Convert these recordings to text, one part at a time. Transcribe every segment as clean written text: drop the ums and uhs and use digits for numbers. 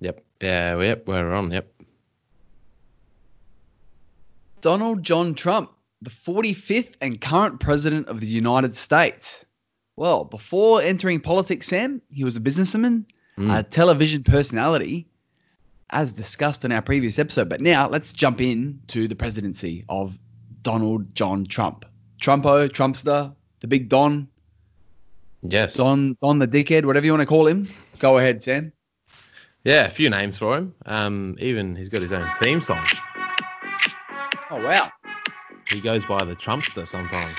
Yep. Yeah, yep, we're on, yep. Donald John Trump, the 45th and current president of the United States. Well, before entering politics, Sam, he was a businessman, a television personality, as discussed in our previous episode. But now let's jump in to the presidency of Donald John Trump. Trumpo, Trumpster, the big Don. Yes. Don the dickhead, whatever you want to call him. Go ahead, Sam. Yeah, a few names for him. Even he's got his own theme song. Oh, wow. He goes by the Trumpster sometimes.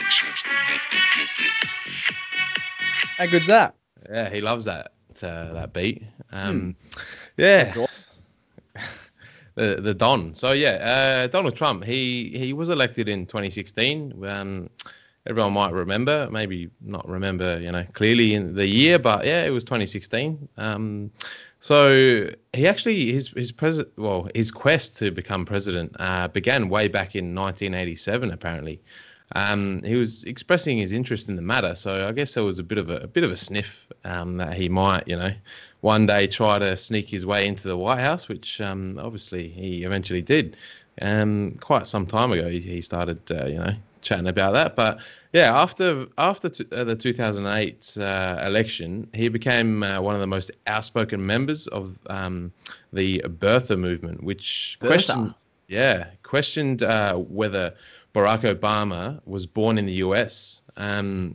How good's that? Yeah, he loves that beat. Yeah, awesome. the Don. So yeah, Donald Trump. He was elected in 2016. Everyone might remember, maybe not remember, clearly in the year, but yeah, it was 2016. So he actually his quest to become president began way back in 1987 apparently. He was expressing his interest in the matter, so I guess there was a bit of a sniff that he might, one day try to sneak his way into the White House, which obviously he eventually did. Quite some time ago, he started, chatting about that. But yeah, after the 2008 election, he became one of the most outspoken members of the Bertha movement, which questioned whether Barack Obama was born in the US. So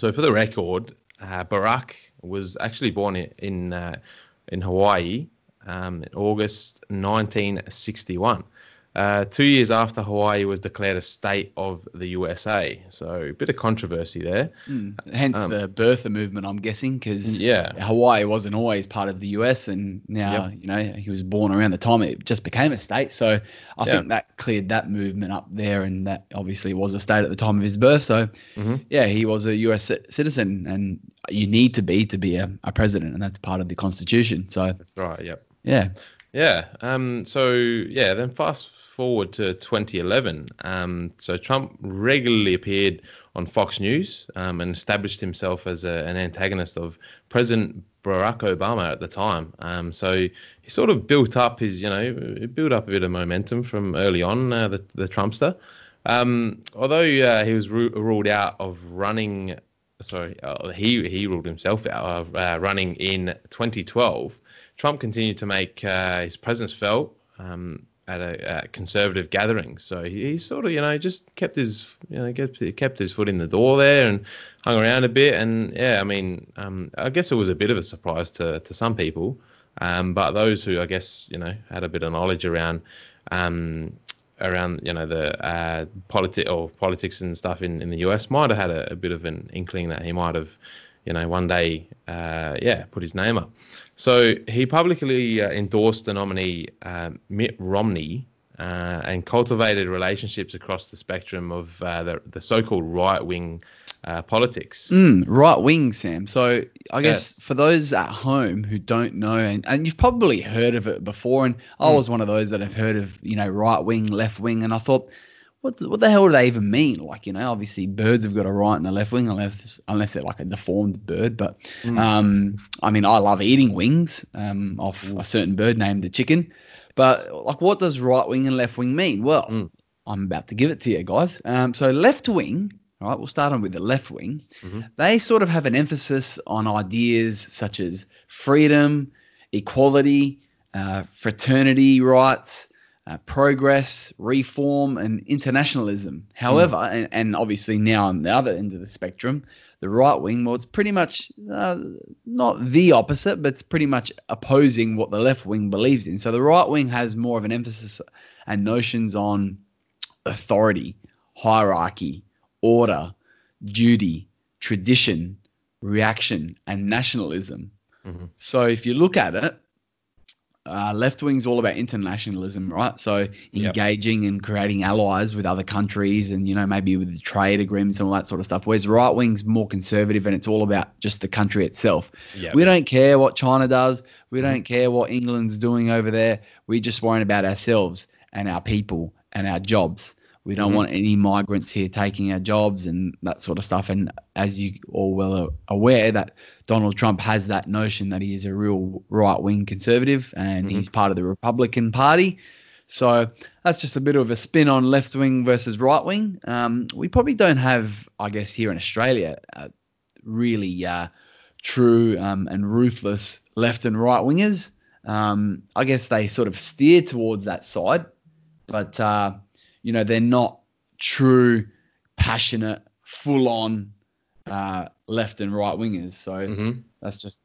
for the record, Barack was actually born in Hawaii in August 1961, 2 years after Hawaii was declared a state of the USA. So a bit of controversy there. Hence the Bertha movement, I'm guessing, because Hawaii wasn't always part of the US, and now, he was born around the time it just became a state. So I think that cleared that movement up there, and that obviously was a state at the time of his birth. So, he was a US citizen, and you need to be a president, and that's part of the Constitution. So that's right, yep. Yeah. Yeah. Then fast forward to 2011. So Trump regularly appeared on Fox News and established himself as an antagonist of President Barack Obama at the time. So he sort of built up a bit of momentum from early on, the Trumpster. Although he was ruled out of running. He ruled himself out of running in 2012. Trump continued to make his presence felt at a conservative gathering. So he sort of, just kept his foot in the door there and hung around a bit. And yeah, I mean, I guess it was a bit of a surprise to some people, but those who I guess had a bit of knowledge around the politics and stuff in the US might have had a bit of an inkling that he might have one day put his name up. So he publicly endorsed the nominee Mitt Romney and cultivated relationships across the spectrum of the so-called right-wing politics. Right-wing, Sam. So I guess for those at home who don't know, and you've probably heard of it before, and I was one of those that have heard of, right-wing, left-wing, and I thought, what the hell do they even mean? Like, obviously birds have got a right and a left wing, unless they're like a deformed bird. But, I mean, I love eating wings off a certain bird named the chicken. But, like, what does right wing and left wing mean? Well, I'm about to give it to you guys. So left wing, all right, we'll start on with the left wing. They sort of have an emphasis on ideas such as freedom, equality, fraternity rights, progress, reform, and internationalism. However, and obviously now on the other end of the spectrum, the right wing, well, it's pretty much not the opposite, but it's pretty much opposing what the left wing believes in. So the right wing has more of an emphasis and notions on authority, hierarchy, order, duty, tradition, reaction, and nationalism. So if you look at it, left wing's all about internationalism, right? So engaging and creating allies with other countries and, maybe with the trade agreements and all that sort of stuff. Whereas right wing's more conservative and it's all about just the country itself. Yep. We don't care what China does. We don't care what England's doing over there. We're just worrying about ourselves and our people and our jobs. We don't want any migrants here taking our jobs and that sort of stuff. And as you all well are aware, that Donald Trump has that notion that he is a real right-wing conservative and he's part of the Republican Party. So that's just a bit of a spin on left-wing versus right-wing. We probably don't have, I guess, here in Australia, really true and ruthless left and right-wingers. I guess they sort of steer towards that side, but you know, they're not true, passionate, full-on left and right-wingers. So that's just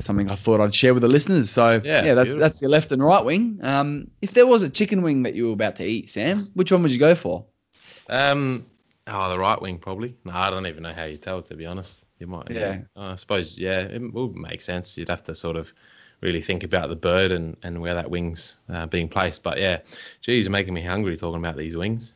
something I thought I'd share with the listeners. So, yeah, that's your left and right wing. If there was a chicken wing that you were about to eat, Sam, which one would you go for? The right wing probably. No, I don't even know how you tell it, to be honest. You might. Yeah. I suppose, it would make sense. You'd have to sort of really think about the bird and where that wing's being placed. But, yeah, geez, you're making me hungry talking about these wings.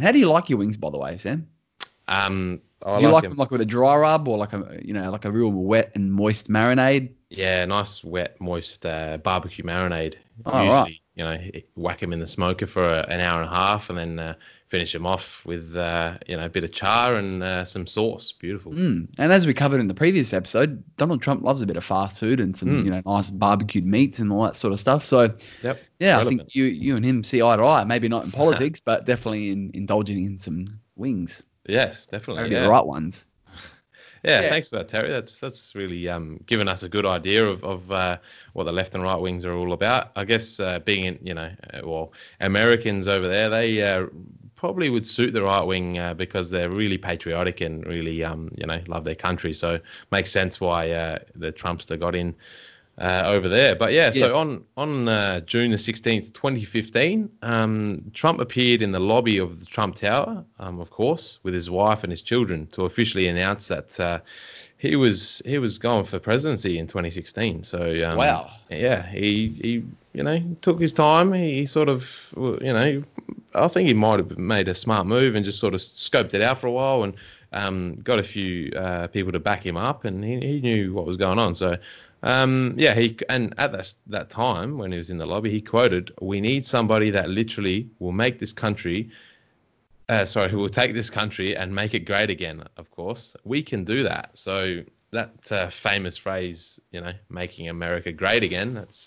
How do you like your wings, by the way, Sam? Do you like them like with a dry rub or like a real wet and moist marinade? Yeah, nice wet, moist barbecue marinade. Usually, whack them in the smoker for an hour and a half and then finish them off with, a bit of char and some sauce. Beautiful. And as we covered in the previous episode, Donald Trump loves a bit of fast food and some, nice barbecued meats and all that sort of stuff. So, relevant. I think you and him see eye to eye, maybe not in politics, but definitely in indulging in some wings. Yes, definitely. The right ones. Yeah, thanks for that, Terry. That's really given us a good idea of what the left and right wings are all about. I guess being in, Americans over there, they probably would suit the right wing because they're really patriotic and really, love their country. So makes sense why the Trumpster got in over there. But so on June the 16th, 2015, Trump appeared in the lobby of the Trump Tower, of course, with his wife and his children to officially announce that he was going for presidency in 2016. So wow, yeah, he took his time. He sort of I think he might have made a smart move and just sort of scoped it out for a while and got a few people to back him up, and he knew what was going on. So. At that time when he was in the lobby, he quoted, "We need somebody that literally will make this country, who will take this country and make it great again." Of course, we can do that. So that famous phrase, "making America great again," that's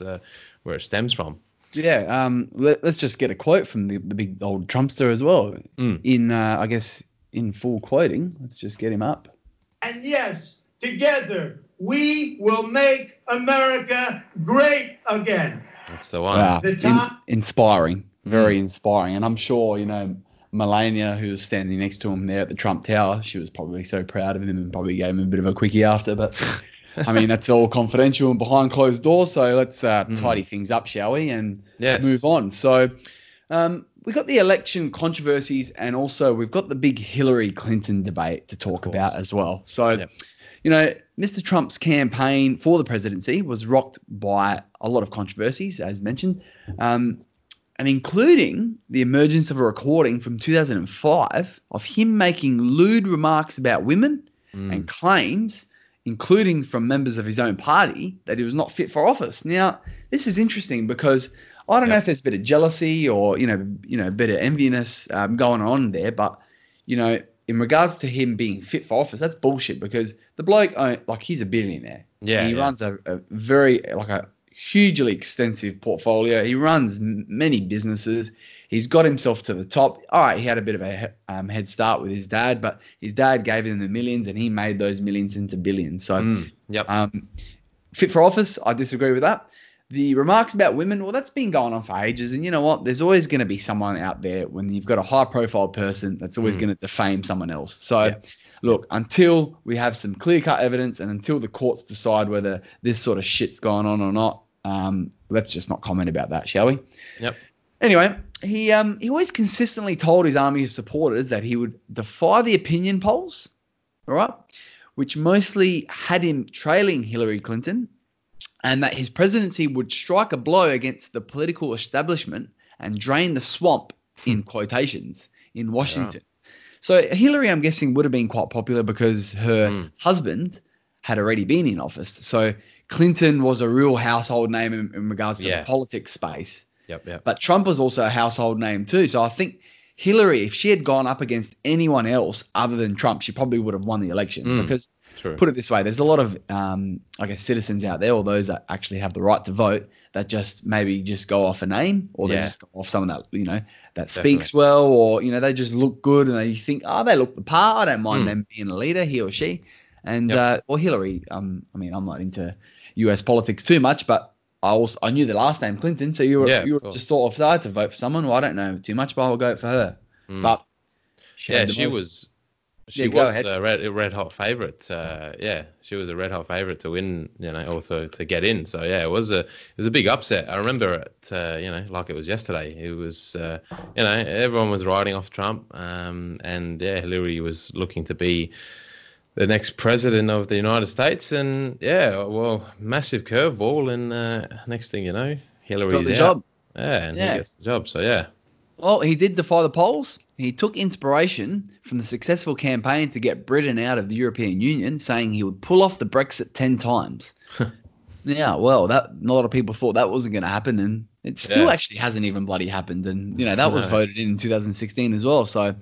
where it stems from. Yeah. Let's just get a quote from the big old Trumpster as well. In I guess in full quoting. Let's just get him up. And yes, together. We will make America great again. That's the one. Wow. Inspiring. Very inspiring. And I'm sure, Melania, who was standing next to him there at the Trump Tower, she was probably so proud of him and probably gave him a bit of a quickie after. But, I mean, that's all confidential and behind closed doors. So let's tidy things up, shall we, and move on. So we've got the election controversies, and also we've got the big Hillary Clinton debate to talk about as well. So... Yep. Mr. Trump's campaign for the presidency was rocked by a lot of controversies, as mentioned, and including the emergence of a recording from 2005 of him making lewd remarks about women and claims, including from members of his own party, that he was not fit for office. Now, this is interesting because I don't know if there's a bit of jealousy or, a bit of enviness going on there, but, in regards to him being fit for office, that's bullshit because the bloke, he's a billionaire. Yeah, he runs a very, a hugely extensive portfolio. He runs many businesses. He's got himself to the top. All right, he had a bit of a head start with his dad, but his dad gave him the millions and he made those millions into billions. So, fit for office, I disagree with that. The remarks about women, well, that's been going on for ages. And you know what? There's always going to be someone out there when you've got a high-profile person that's always going to defame someone else. So, look, until we have some clear-cut evidence and until the courts decide whether this sort of shit's going on or not, let's just not comment about that, shall we? Yep. Anyway, he always consistently told his army of supporters that he would defy the opinion polls, all right, which mostly had him trailing Hillary Clinton, and that his presidency would strike a blow against the political establishment and drain the swamp, in quotations, in Washington. Yeah. So Hillary, I'm guessing, would have been quite popular because her husband had already been in office. So Clinton was a real household name in regards to the politics space. But Trump was also a household name too. So I think Hillary, if she had gone up against anyone else other than Trump, she probably would have won the election because put it this way, there's a lot of, I guess, citizens out there or those that actually have the right to vote that just maybe just go off a name or they just go off someone that, you know, that speaks well or, you know, they just look good and they think, oh, they look the part. I don't mind them being a leader, he or she. And, well, Hillary, I mean, I'm not into US politics too much, but I knew the last name Clinton, so you were just sort of there to vote for someone. Well, I don't know too much, but I'll go for her. But she was a red hot favorite. She was a red hot favorite to win, you know, also to get in. So yeah, it was a big upset. I remember it, you know, like it was yesterday. It was, you know, everyone was riding off Trump, and yeah, Hillary was looking to be the next president of the United States, and yeah, well, massive curveball, and next thing you know, Hillary's got the job. Yeah, and he gets the job. So yeah. Well, he did defy the polls. He took inspiration from the successful campaign to get Britain out of the European Union, saying he would pull off the Brexit 10 times. Yeah, well, that a lot of people thought that wasn't going to happen, and it still actually hasn't even bloody happened. And you know that was voted in 2016 as well. So.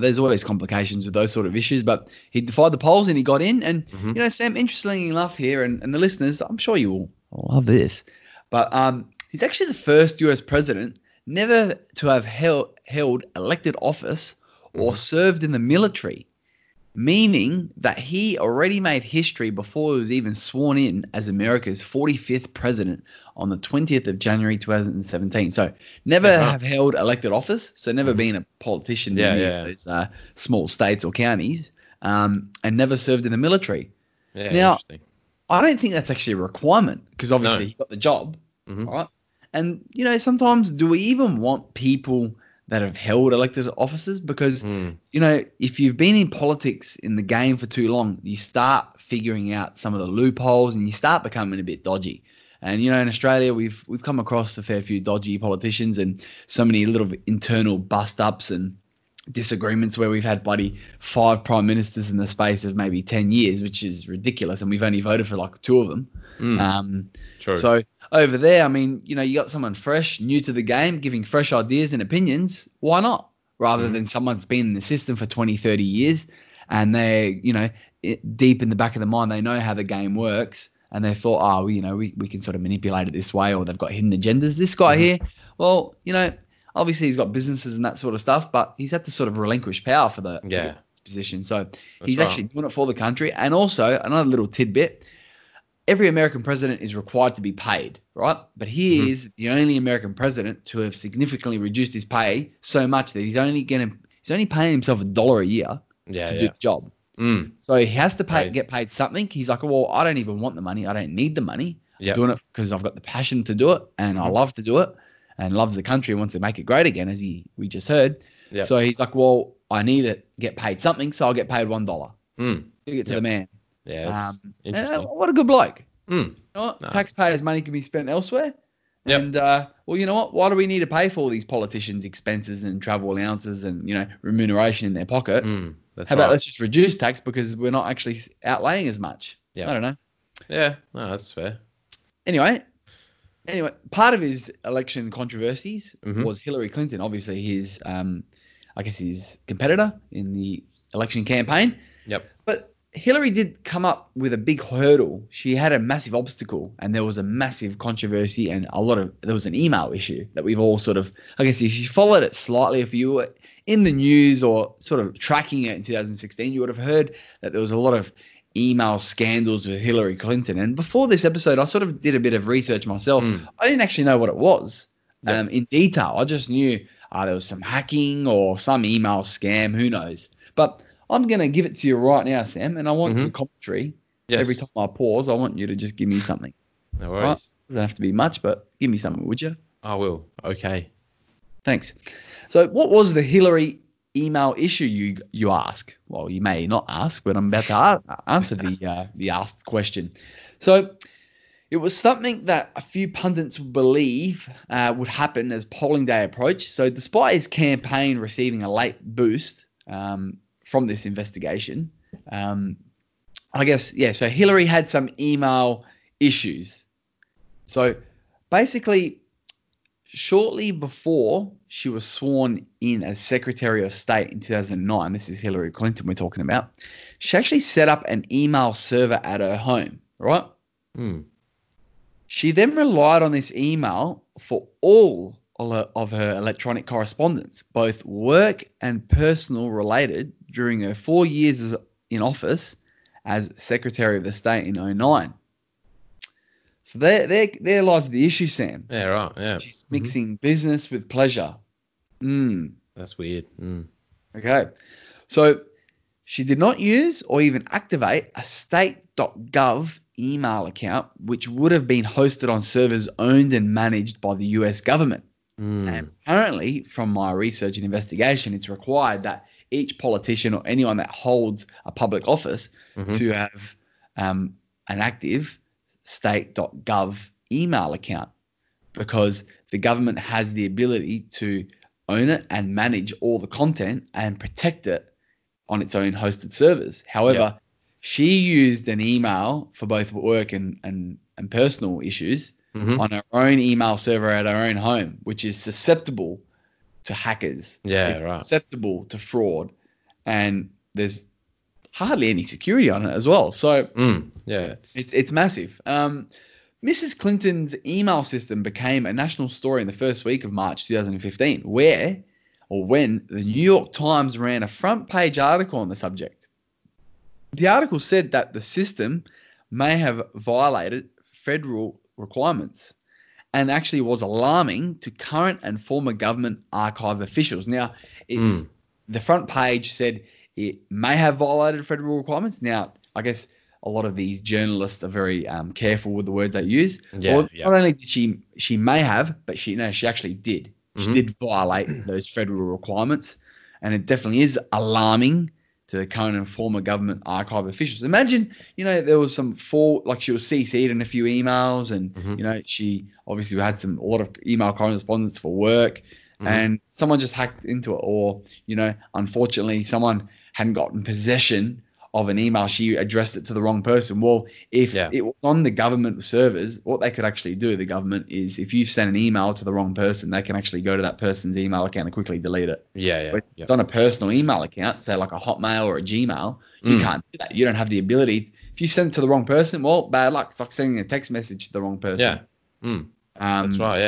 There's always complications with those sort of issues, but he defied the polls and he got in. And, you know, Sam, interestingly enough here, and the listeners, I'm sure you will love this, but he's actually the first US president never to have held elected office or served in the military, meaning that he already made history before he was even sworn in as America's 45th president on the 20th of January 2017. So never have held elected office, so never been a politician in those small states or counties, and never served in the military. Yeah, now, I don't think that's actually a requirement because obviously he got the job, right? And, you know, sometimes do we even want people that have held elected offices because, you know, if you've been in politics in the game for too long, you start figuring out some of the loopholes and you start becoming a bit dodgy. And, you know, in Australia, we've come across a fair few dodgy politicians and so many little internal bust-ups and disagreements where we've had bloody 5 prime ministers in the space of maybe 10 years, which is ridiculous. And we've only voted for like 2 of them. True. So over there, I mean, you know, you got someone fresh, new to the game, giving fresh ideas and opinions. Why not? Rather than someone's been in the system for 20, 30 years and they're, you know, deep in the back of the mind, they know how the game works. And they thought, oh, you know, we can sort of manipulate it this way, or they've got hidden agendas. This guy here, well, you know, obviously he's got businesses and that sort of stuff, but he's had to sort of relinquish power for the position. So he's actually doing it for the country. And also another little tidbit, every American president is required to be paid, right? But he is the only American president to have significantly reduced his pay so much that he's only paying himself $1 a year to do the job. So he has to get paid something. He's like, well, I don't even want the money. I don't need the money. I'm doing it because I've got the passion to do it and I love to do it and loves the country and wants to make it great again, as we just heard. So he's like, well, I need to get paid something, so I'll get paid $1. Give it to the man. Yeah, that's interesting. What a good bloke. You know what? No. Taxpayers' money can be spent elsewhere. And, well, you know what? Why do we need to pay for all these politicians' expenses and travel allowances and, you know, remuneration in their pocket? How about let's just reduce tax because we're not actually outlaying as much? I don't know. Yeah, no, that's fair. Anyway, part of his election controversies was Hillary Clinton, obviously his, I guess his competitor in the election campaign. But Hillary did come up with a big hurdle. She had a massive obstacle, and there was a massive controversy, and there was an email issue that we've all sort of, I guess if you followed it slightly, if you were in the news or sort of tracking it in 2016, you would have heard that there was a lot of email scandals with Hillary Clinton. And before this episode, I sort of did a bit of research myself. I didn't actually know what it was in detail. I just knew there was some hacking or some email scam, who knows. But I'm going to give it to you right now, Sam, and I want your commentary. Every time I pause, I want you to just give me something. No worries. Right? Doesn't have to be much, but give me something, would you? I will. Okay. Thanks. So what was the Hillary email issue, you ask? Well, you may not ask, but I'm about to answer the asked question. So it was something that a few pundits believe would happen as polling day approached. So despite his campaign receiving a late boost from this investigation, I guess, so Hillary had some email issues. So basically Shortly before she was sworn in as Secretary of State in 2009, this is Hillary Clinton we're talking about, she actually set up an email server at her home, right? Mm. She then relied on this email for all of her electronic correspondence, both work and personal related, during her 4 years in office as Secretary of the State in 2009. So there lies the issue, Sam. Yeah, right, yeah. She's mixing business with pleasure. Mm. That's weird. Mm. Okay. So she did not use or even activate a state.gov email account, which would have been hosted on servers owned and managed by the U.S. government. Mm. And apparently, from my research and investigation, it's required that each politician or anyone that holds a public office to have an active state.gov email account, because the government has the ability to own it and manage all the content and protect it on its own hosted servers. However, she used an email for both work and personal issues on her own email server at her own home, which is susceptible to hackers. Yeah, it's susceptible to fraud, and there's hardly any security on it as well. So it's massive. Mrs. Clinton's email system became a national story in the first week of March 2015, when the New York Times ran a front-page article on the subject. The article said that the system may have violated federal requirements and actually was alarming to current and former government archive officials. Now, the front page said it may have violated federal requirements. Now, I guess a lot of these journalists are very careful with the words they use. Yeah, Not only did she may have, but she actually did. She did violate those federal requirements, and it definitely is alarming to the current and former government archive officials. Imagine, there was she was CC'd in a few emails, and she obviously had a lot of email correspondence for work, and someone just hacked into it, or unfortunately someone hadn't gotten possession of an email, she addressed it to the wrong person. Well, if it was on the government servers, what they could actually do, the government, is if you send an email to the wrong person, they can actually go to that person's email account and quickly delete it. Yeah. But it's on a personal email account, say like a Hotmail or a Gmail, you can't do that. You don't have the ability. If you send it to the wrong person, well, bad luck. It's like sending a text message to the wrong person. Yeah. Mm. That's right.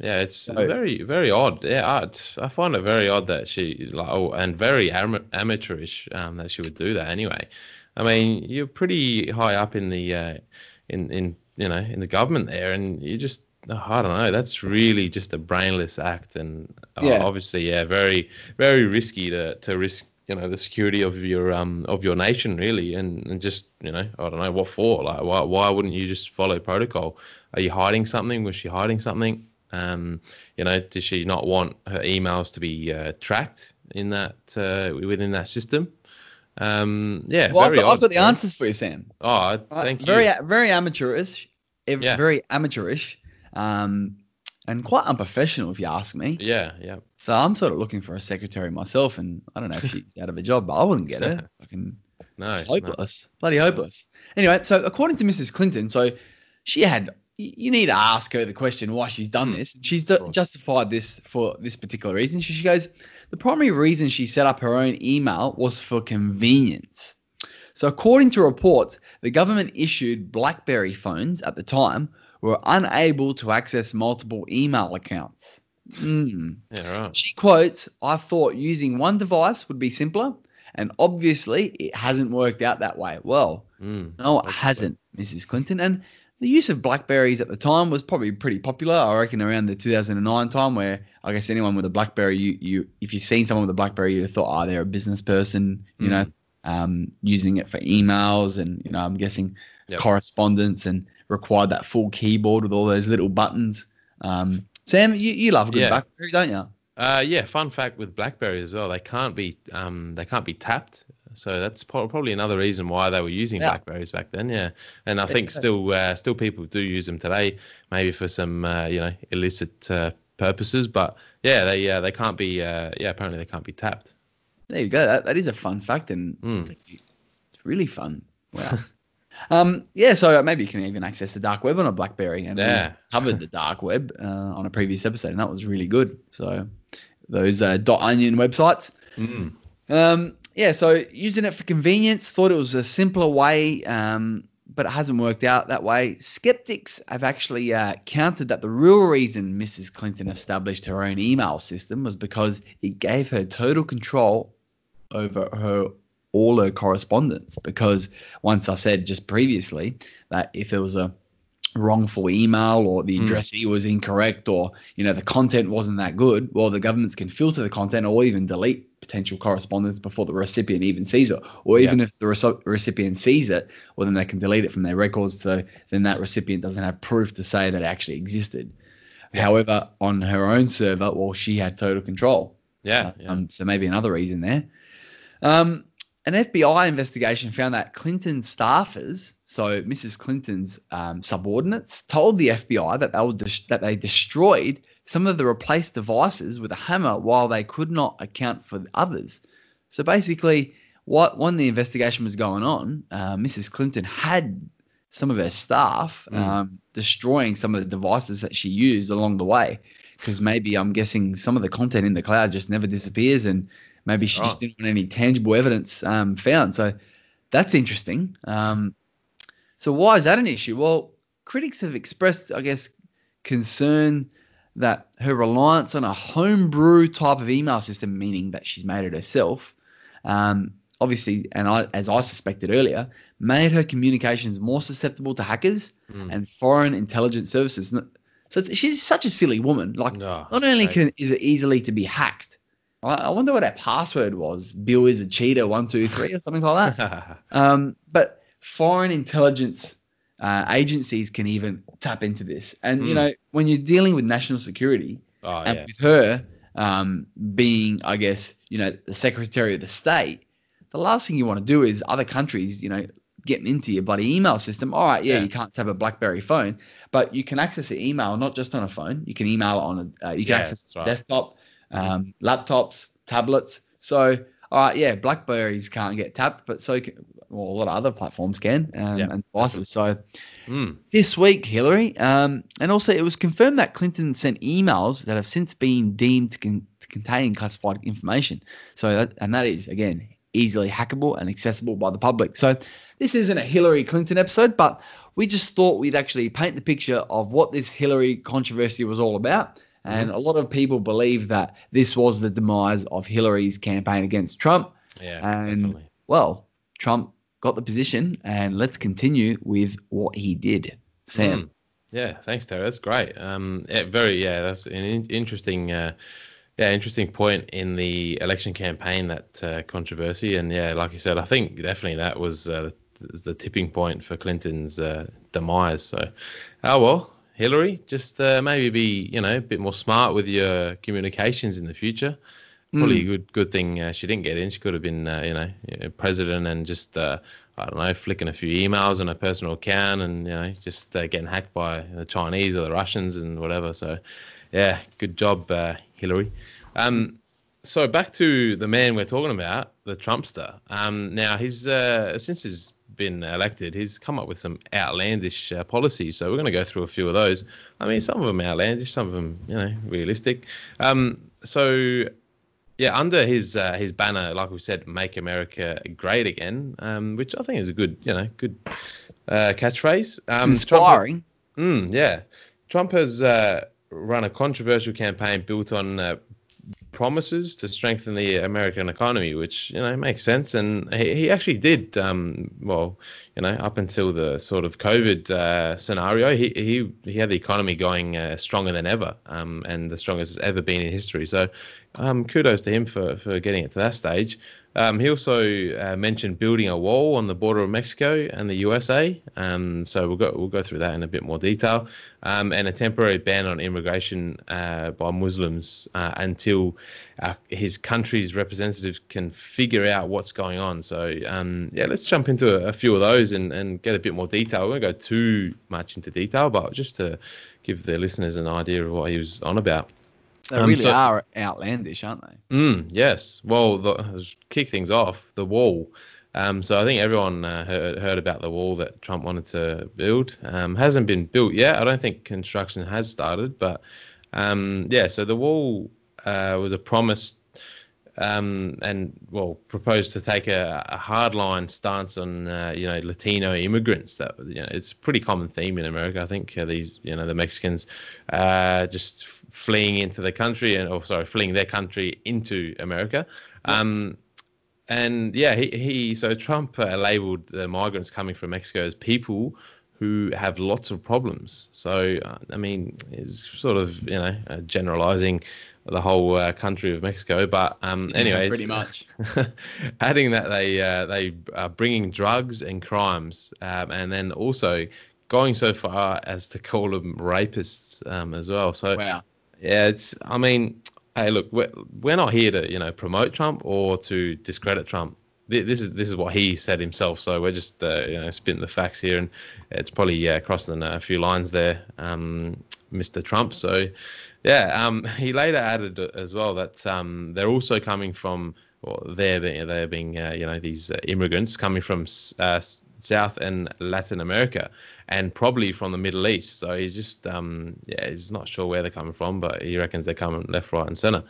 Yeah. It's very, very odd. Yeah, I find it very odd that she, and very amateurish that she would do that. Anyway, I mean, you're pretty high up in the in the government there, and you just, I don't know. That's really just a brainless act, and obviously, very, very risky to risk, the security of your nation, really, and just, I don't know what for. Like, why wouldn't you just follow protocol? Are you hiding something? Was she hiding something? Does she not want her emails to be tracked in that within that system? I've got the answers for you, Sam. Oh, thank you. Very, very amateurish. Very amateurish. And quite unprofessional, if you ask me. Yeah. So I'm sort of looking for a secretary myself, and I don't know if she's out of a job, but I wouldn't get her. It's hopeless. Bloody hopeless. Anyway, so according to Mrs. Clinton, you need to ask her the question why she's done this. She's justified this for this particular reason. She goes, the primary reason she set up her own email was for convenience. So according to reports, the government issued BlackBerry phones at the time were unable to access multiple email accounts. Mm. Yeah, right. She quotes, I thought using one device would be simpler, and obviously it hasn't worked out that way. Well, no, it hasn't, Mrs. Clinton. And the use of BlackBerries at the time was probably pretty popular. I reckon around the 2009 time, where I guess anyone with a BlackBerry, you if you've seen someone with a BlackBerry, you'd have thought, they're a business person, using it for emails and, I'm guessing correspondence, and required that full keyboard with all those little buttons. Sam, you love a good BlackBerry, don't you? Fun fact with BlackBerry as well, they can't be tapped. So that's probably another reason why they were using BlackBerries back then. Yeah, and I think still people do use them today, maybe for some illicit purposes. But they can't be apparently they can't be tapped. There you go. That is a fun fact, and it's really fun. Wow. Yeah, so maybe you can even access the dark web on a BlackBerry, and we covered the dark web on a previous episode, and that was really good. So those .onion websites. Mm. Yeah, so using it for convenience, thought it was a simpler way, but it hasn't worked out that way. Skeptics have actually countered that the real reason Mrs. Clinton established her own email system was because it gave her total control over all her correspondence, because once I said just previously that if it was a wrongful email or the addressee was incorrect or, you know, the content wasn't that good, well, the governments can filter the content or even delete potential correspondence before the recipient even sees it, or even if the recipient sees it, well, then they can delete it from their records, so then that recipient doesn't have proof to say that it actually existed. However, on her own server, well, she had total control. So maybe another reason there. An FBI investigation found that Clinton staffers, so Mrs. Clinton's subordinates, told the FBI that they destroyed some of the replaced devices with a hammer while they could not account for the others. So basically, when the investigation was going on, Mrs. Clinton had some of her staff destroying some of the devices that she used along the way, because maybe I'm guessing some of the content in the cloud just never disappears, and maybe she just didn't want any tangible evidence found. So that's interesting. So why is that an issue? Well, critics have expressed, I guess, concern that her reliance on a homebrew type of email system, meaning that she's made it herself, obviously, and as I suspected earlier, made her communications more susceptible to hackers and foreign intelligence services. So she's such a silly woman. Like, not only is it easily to be hacked, I wonder what our password was. Bill is a cheater, 1, 2, 3, or something like that. But foreign intelligence agencies can even tap into this. And, you know, when you're dealing with national security and with her being, I guess, you know, the Secretary of the State, the last thing you want to do is other countries, you know, getting into your bloody email system. All right, you can't have a BlackBerry phone, but you can access the email not just on a phone. You can email it on a you can access a desktop. Laptops, tablets. So, BlackBerries can't get tapped, but so can, well, a lot of other platforms can and devices. So this week, Hillary, and also it was confirmed that Clinton sent emails that have since been deemed to contain classified information. So, that is, again, easily hackable and accessible by the public. So this isn't a Hillary Clinton episode, but we just thought we'd actually paint the picture of what this Hillary controversy was all about. And a lot of people believe that this was the demise of Hillary's campaign against Trump. Yeah, and, definitely. Well, Trump got the position, and let's continue with what he did. Sam. Yeah, thanks, Terry. That's great. That's an interesting interesting point in the election campaign, that controversy. And, yeah, like you said, I think definitely that was the tipping point for Clinton's demise. So, well. Hillary, just maybe be, you know, a bit more smart with your communications in the future. Probably a good thing she didn't get in. She could have been, president and just, flicking a few emails on her personal account and, you know, just getting hacked by the Chinese or the Russians and whatever. So, yeah, good job, Hillary. So back to the man we're talking about, the Trumpster. Now, he's since he's been elected, he's come up with some outlandish policies. So we're going to go through a few of those. I mean, some of them outlandish, some of them, you know, realistic. Under his banner, like we said, "Make America Great Again," which I think is a good catchphrase. It's inspiring. Trump has run a controversial campaign built on promises to strengthen the American economy, which, you know, makes sense. And he actually did, up until the sort of COVID scenario, he had the economy going stronger than ever, and the strongest it's ever been in history. So kudos to him for getting it to that stage. He also mentioned building a wall on the border of Mexico and the USA. So we'll go through that in a bit more detail. And a temporary ban on immigration by Muslims until his country's representatives can figure out what's going on. So, let's jump into a few of those and get a bit more detail. I won't go too much into detail, but just to give the listeners an idea of what he was on about. They really are outlandish, aren't they? Yes. Well, to kick things off, the wall. So I think everyone heard about the wall that Trump wanted to build. Hasn't been built yet. I don't think construction has started, but so the wall was a promise proposed to take a hardline stance on, Latino immigrants. That, it's a pretty common theme in America. I think the Mexicans just fleeing into the country fleeing their country into America. Yeah. So Trump labeled the migrants coming from Mexico as people who have lots of problems. So, it's sort of, generalizing the whole country of Mexico. But anyways, pretty much adding that they are bringing drugs and crimes and then also going so far as to call them rapists as well. So, wow. Yeah, hey, look, we're not here to, promote Trump or to discredit Trump. This is what he said himself. So we're just, spitting the facts here, and it's probably crossing a few lines there, Mr. Trump. So, yeah, he later added as well that they're also coming from, these immigrants coming from South and Latin America, and probably from the Middle East. So he's just, he's not sure where they're coming from, but he reckons they're coming left, right, and center.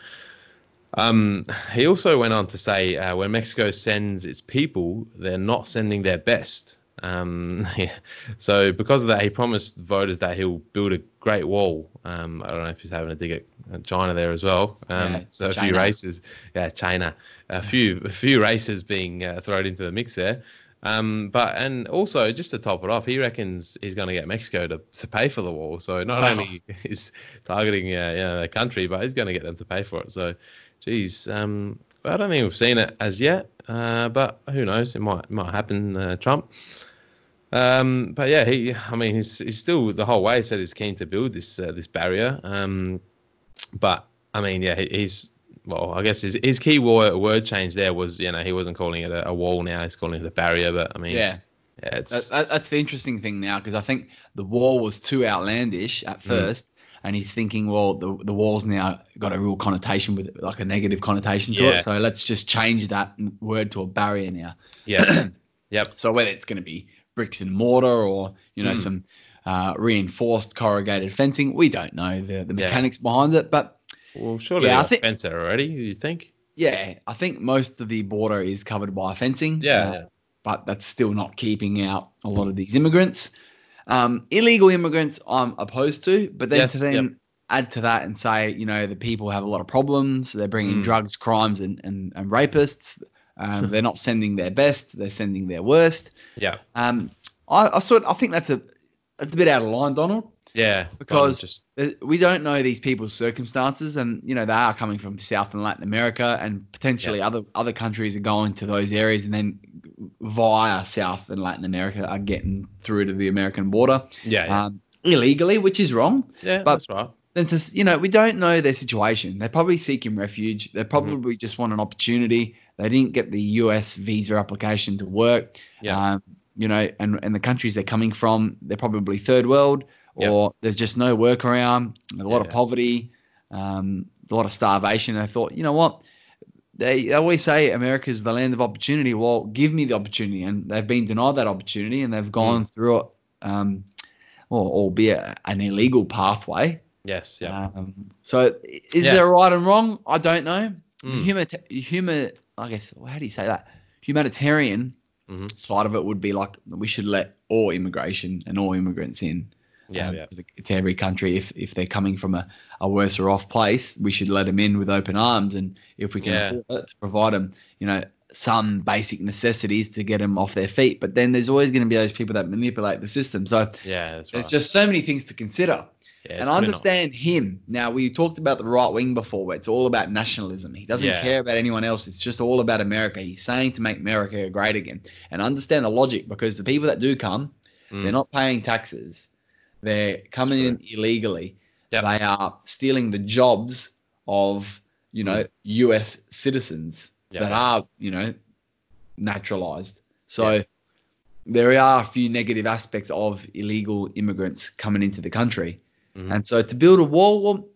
He also went on to say, when Mexico sends its people, they're not sending their best. So because of that, he promised voters that he'll build a great wall. I don't know if he's having a dig at China there as well. China. A few races being thrown into the mix there. And also, just to top it off, he reckons he's going to get Mexico to pay for the wall. So not only is targeting the country, but he's going to get them to pay for it. So, geez, I don't think we've seen it as yet. But who knows? It might happen, Trump. But yeah, he's still the whole way. He said he's keen to build this barrier. He's. Well, I guess his key word change there was, he wasn't calling it a wall now. He's calling it a barrier. But that's the interesting thing now, because I think the wall was too outlandish at first, and he's thinking, well, the wall's now got a real connotation with it, like a negative connotation to it. So let's just change that word to a barrier now. Yeah. Yep. So whether it's going to be bricks and mortar or some reinforced corrugated fencing, we don't know the mechanics behind it, but. Well, surely there's a fence there already, you think? Yeah, I think most of the border is covered by fencing. Yeah. But that's still not keeping out a lot of these immigrants. Illegal immigrants I'm opposed to, but then add to that and say, the people have a lot of problems. They're bringing drugs, crimes, and rapists. They're not sending their best. They're sending their worst. Yeah. I think that's a bit out of line, Donald. Yeah, because we don't know these people's circumstances, and they are coming from South and Latin America, and potentially other countries are going to those areas, and then via South and Latin America are getting through to the American border. Illegally, which is wrong. Yeah, but that's right. Then we don't know their situation. They're probably seeking refuge. They probably just want an opportunity. They didn't get the U.S. visa application to work. Yeah, and the countries they're coming from, they're probably third world. Or there's just no work around, a lot of poverty, a lot of starvation. And I thought, you know what? They always say America's the land of opportunity. Well, give me the opportunity. And they've been denied that opportunity, and they've gone through it, albeit an illegal pathway. Yes, yeah. So is there a right and wrong? I don't know. Humanitarian side of it would be like we should let all immigration and all immigrants in. To every country, if they're coming from a worse or off place, we should let them in with open arms, and if we can afford it, to provide them some basic necessities to get them off their feet. But then there's always going to be those people that manipulate the system, so that's right. There's just so many things to consider. And I understand him. Now, we talked about the right wing before, where it's all about nationalism. He doesn't care about anyone else. It's just all about America. He's saying to make America great again, and I understand the logic, because the people that do come, they're not paying taxes. They're coming in illegally. Yep. They are stealing the jobs of, U.S. citizens that are, naturalized. So there are a few negative aspects of illegal immigrants coming into the country. Mm-hmm. And so to build a wall,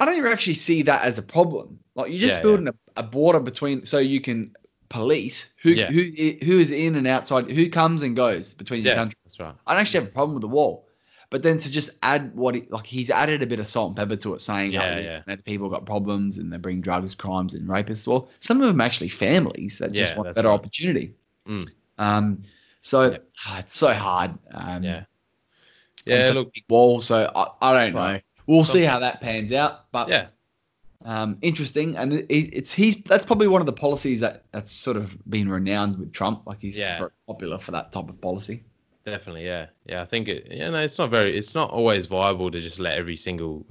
I don't actually see that as a problem. Like, you're just building a border between – so you can – police who is in and outside, who comes and goes between the countries. That's right. I don't actually have a problem with the wall, but then to just add what he's added a bit of salt and pepper to it, saying that people got problems and they bring drugs, crimes, and rapists. Well, some of them are actually families that just want better opportunity. Mm. It's so hard. Look, big wall. So I don't know. Right. We'll see how that pans out, but interesting. And that's probably one of the policies that's sort of been renowned with Trump. Like he's very popular for that type of policy. Definitely, yeah, yeah. I think it's not always viable to just let every single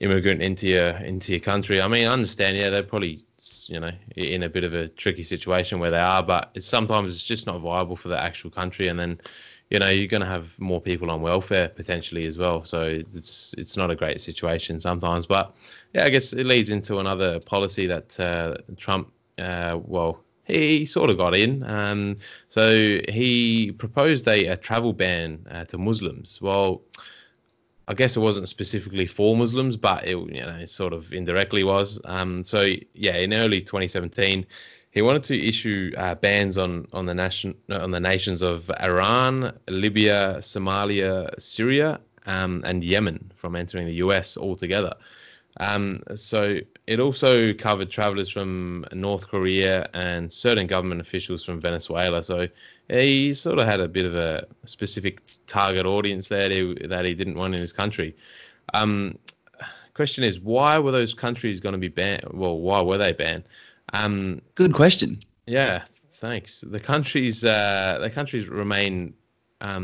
immigrant into your country. I mean, I understand. Yeah, they're probably in a bit of a tricky situation where they are, but sometimes it's just not viable for the actual country, and then. You're going to have more people on welfare potentially as well. So it's not a great situation sometimes. But, I guess it leads into another policy that Trump, he sort of got in. So he proposed a travel ban to Muslims. Well, I guess it wasn't specifically for Muslims, but it sort of indirectly was. In early 2017... he wanted to issue bans on the nations of Iran, Libya, Somalia, Syria, and Yemen from entering the US altogether. So it also covered travelers from North Korea and certain government officials from Venezuela. So he sort of had a bit of a specific target audience there that he didn't want in his country. Question is, why were those countries going to be banned? Well, why were they banned? Good question. Yeah, thanks. The countries remain at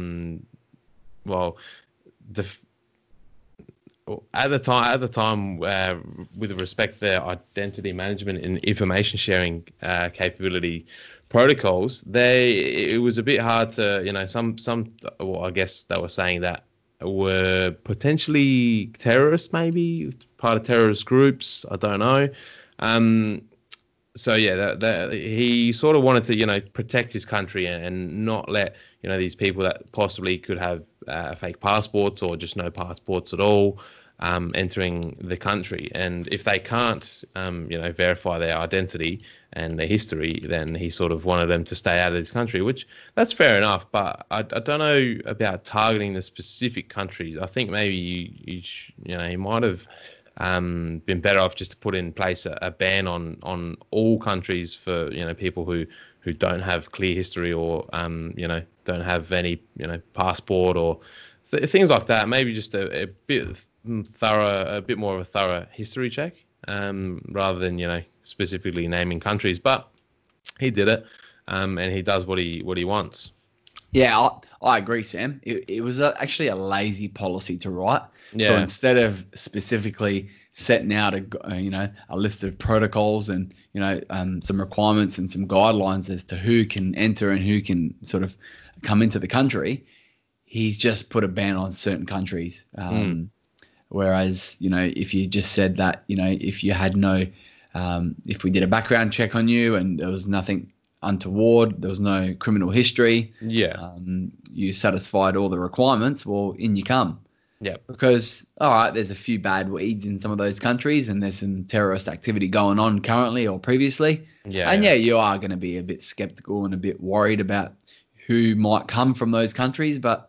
the time with respect to their identity management and information sharing capability protocols. It was a bit hard to I guess they were saying that were potentially terrorists, maybe part of terrorist groups. I don't know. So, he sort of wanted to, protect his country and not let, these people that possibly could have fake passports or just no passports at all entering the country. And if they can't, verify their identity and their history, then he sort of wanted them to stay out of his country, which that's fair enough. But I don't know about targeting the specific countries. I think maybe he might have... been better off just to put in place a ban on all countries for people who don't have clear history or don't have any passport or things like that. Maybe just a bit more of a thorough history check rather than specifically naming countries. But he did it, and he does what he wants. Yeah, I agree, Sam. It was actually a lazy policy to write. Yeah. So instead of specifically setting out a list of protocols and some requirements and some guidelines as to who can enter and who can sort of come into the country, he's just put a ban on certain countries. Whereas if you just said that if you had no if we did a background check on you and there was nothing untoward, there was no criminal history, you satisfied all the requirements, well, in you come. Yeah. Because, all right, there's a few bad weeds in some of those countries and there's some terrorist activity going on currently or previously. Yeah. And, you are going to be a bit skeptical and a bit worried about who might come from those countries. But,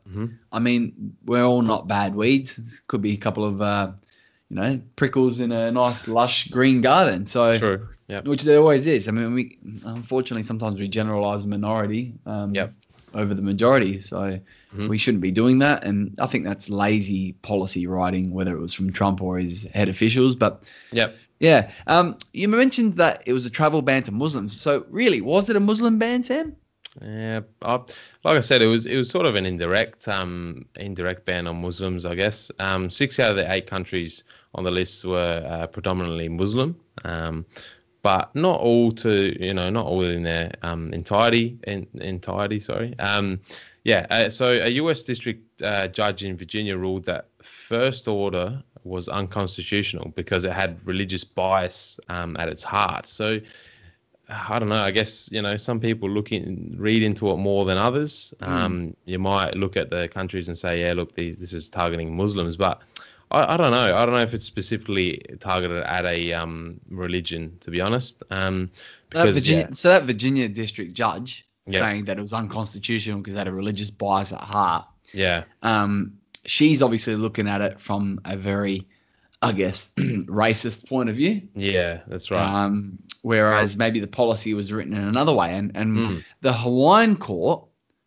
I mean, we're all not bad weeds. It could be a couple of, prickles in a nice, lush green garden. So, true. Yep. Which there always is. I mean, unfortunately, sometimes we generalize minority. Over the majority. So we shouldn't be doing that. And I think that's lazy policy writing, whether it was from Trump or his head officials. But you mentioned that it was a travel ban to Muslims. So really, was it a Muslim ban, Sam? Yeah. Like I said, it was sort of an indirect ban on Muslims, I guess. 6 out of the 8 countries on the list were predominantly Muslim. But not all in their entirety. Sorry. So a U.S. district judge in Virginia ruled that first order was unconstitutional because it had religious bias at its heart. So I don't know. I guess some people read into it more than others. You might look at the countries and say, look, this is targeting Muslims, but I don't know. I don't know if it's specifically targeted at a religion, to be honest. So that Virginia district judge saying that it was unconstitutional because they had a religious bias at heart. Yeah. She's obviously looking at it from a very, I guess, racist point of view. Yeah, that's right. Whereas maybe the policy was written in another way. And the Hawaiian court,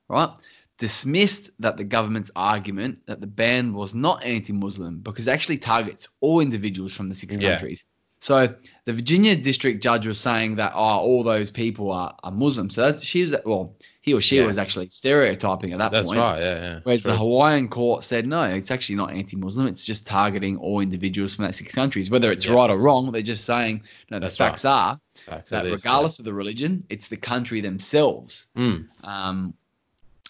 right, dismissed that the government's argument that the ban was not anti-Muslim because it actually targets all individuals from the six countries. So the Virginia district judge was saying that, all those people are Muslim. So he or she was actually stereotyping at that point. That's right, yeah. Whereas the Hawaiian court said, no, it's actually not anti-Muslim. It's just targeting all individuals from that six countries. Whether it's right or wrong, they're just saying, no, the facts are that regardless of the religion, it's the country themselves.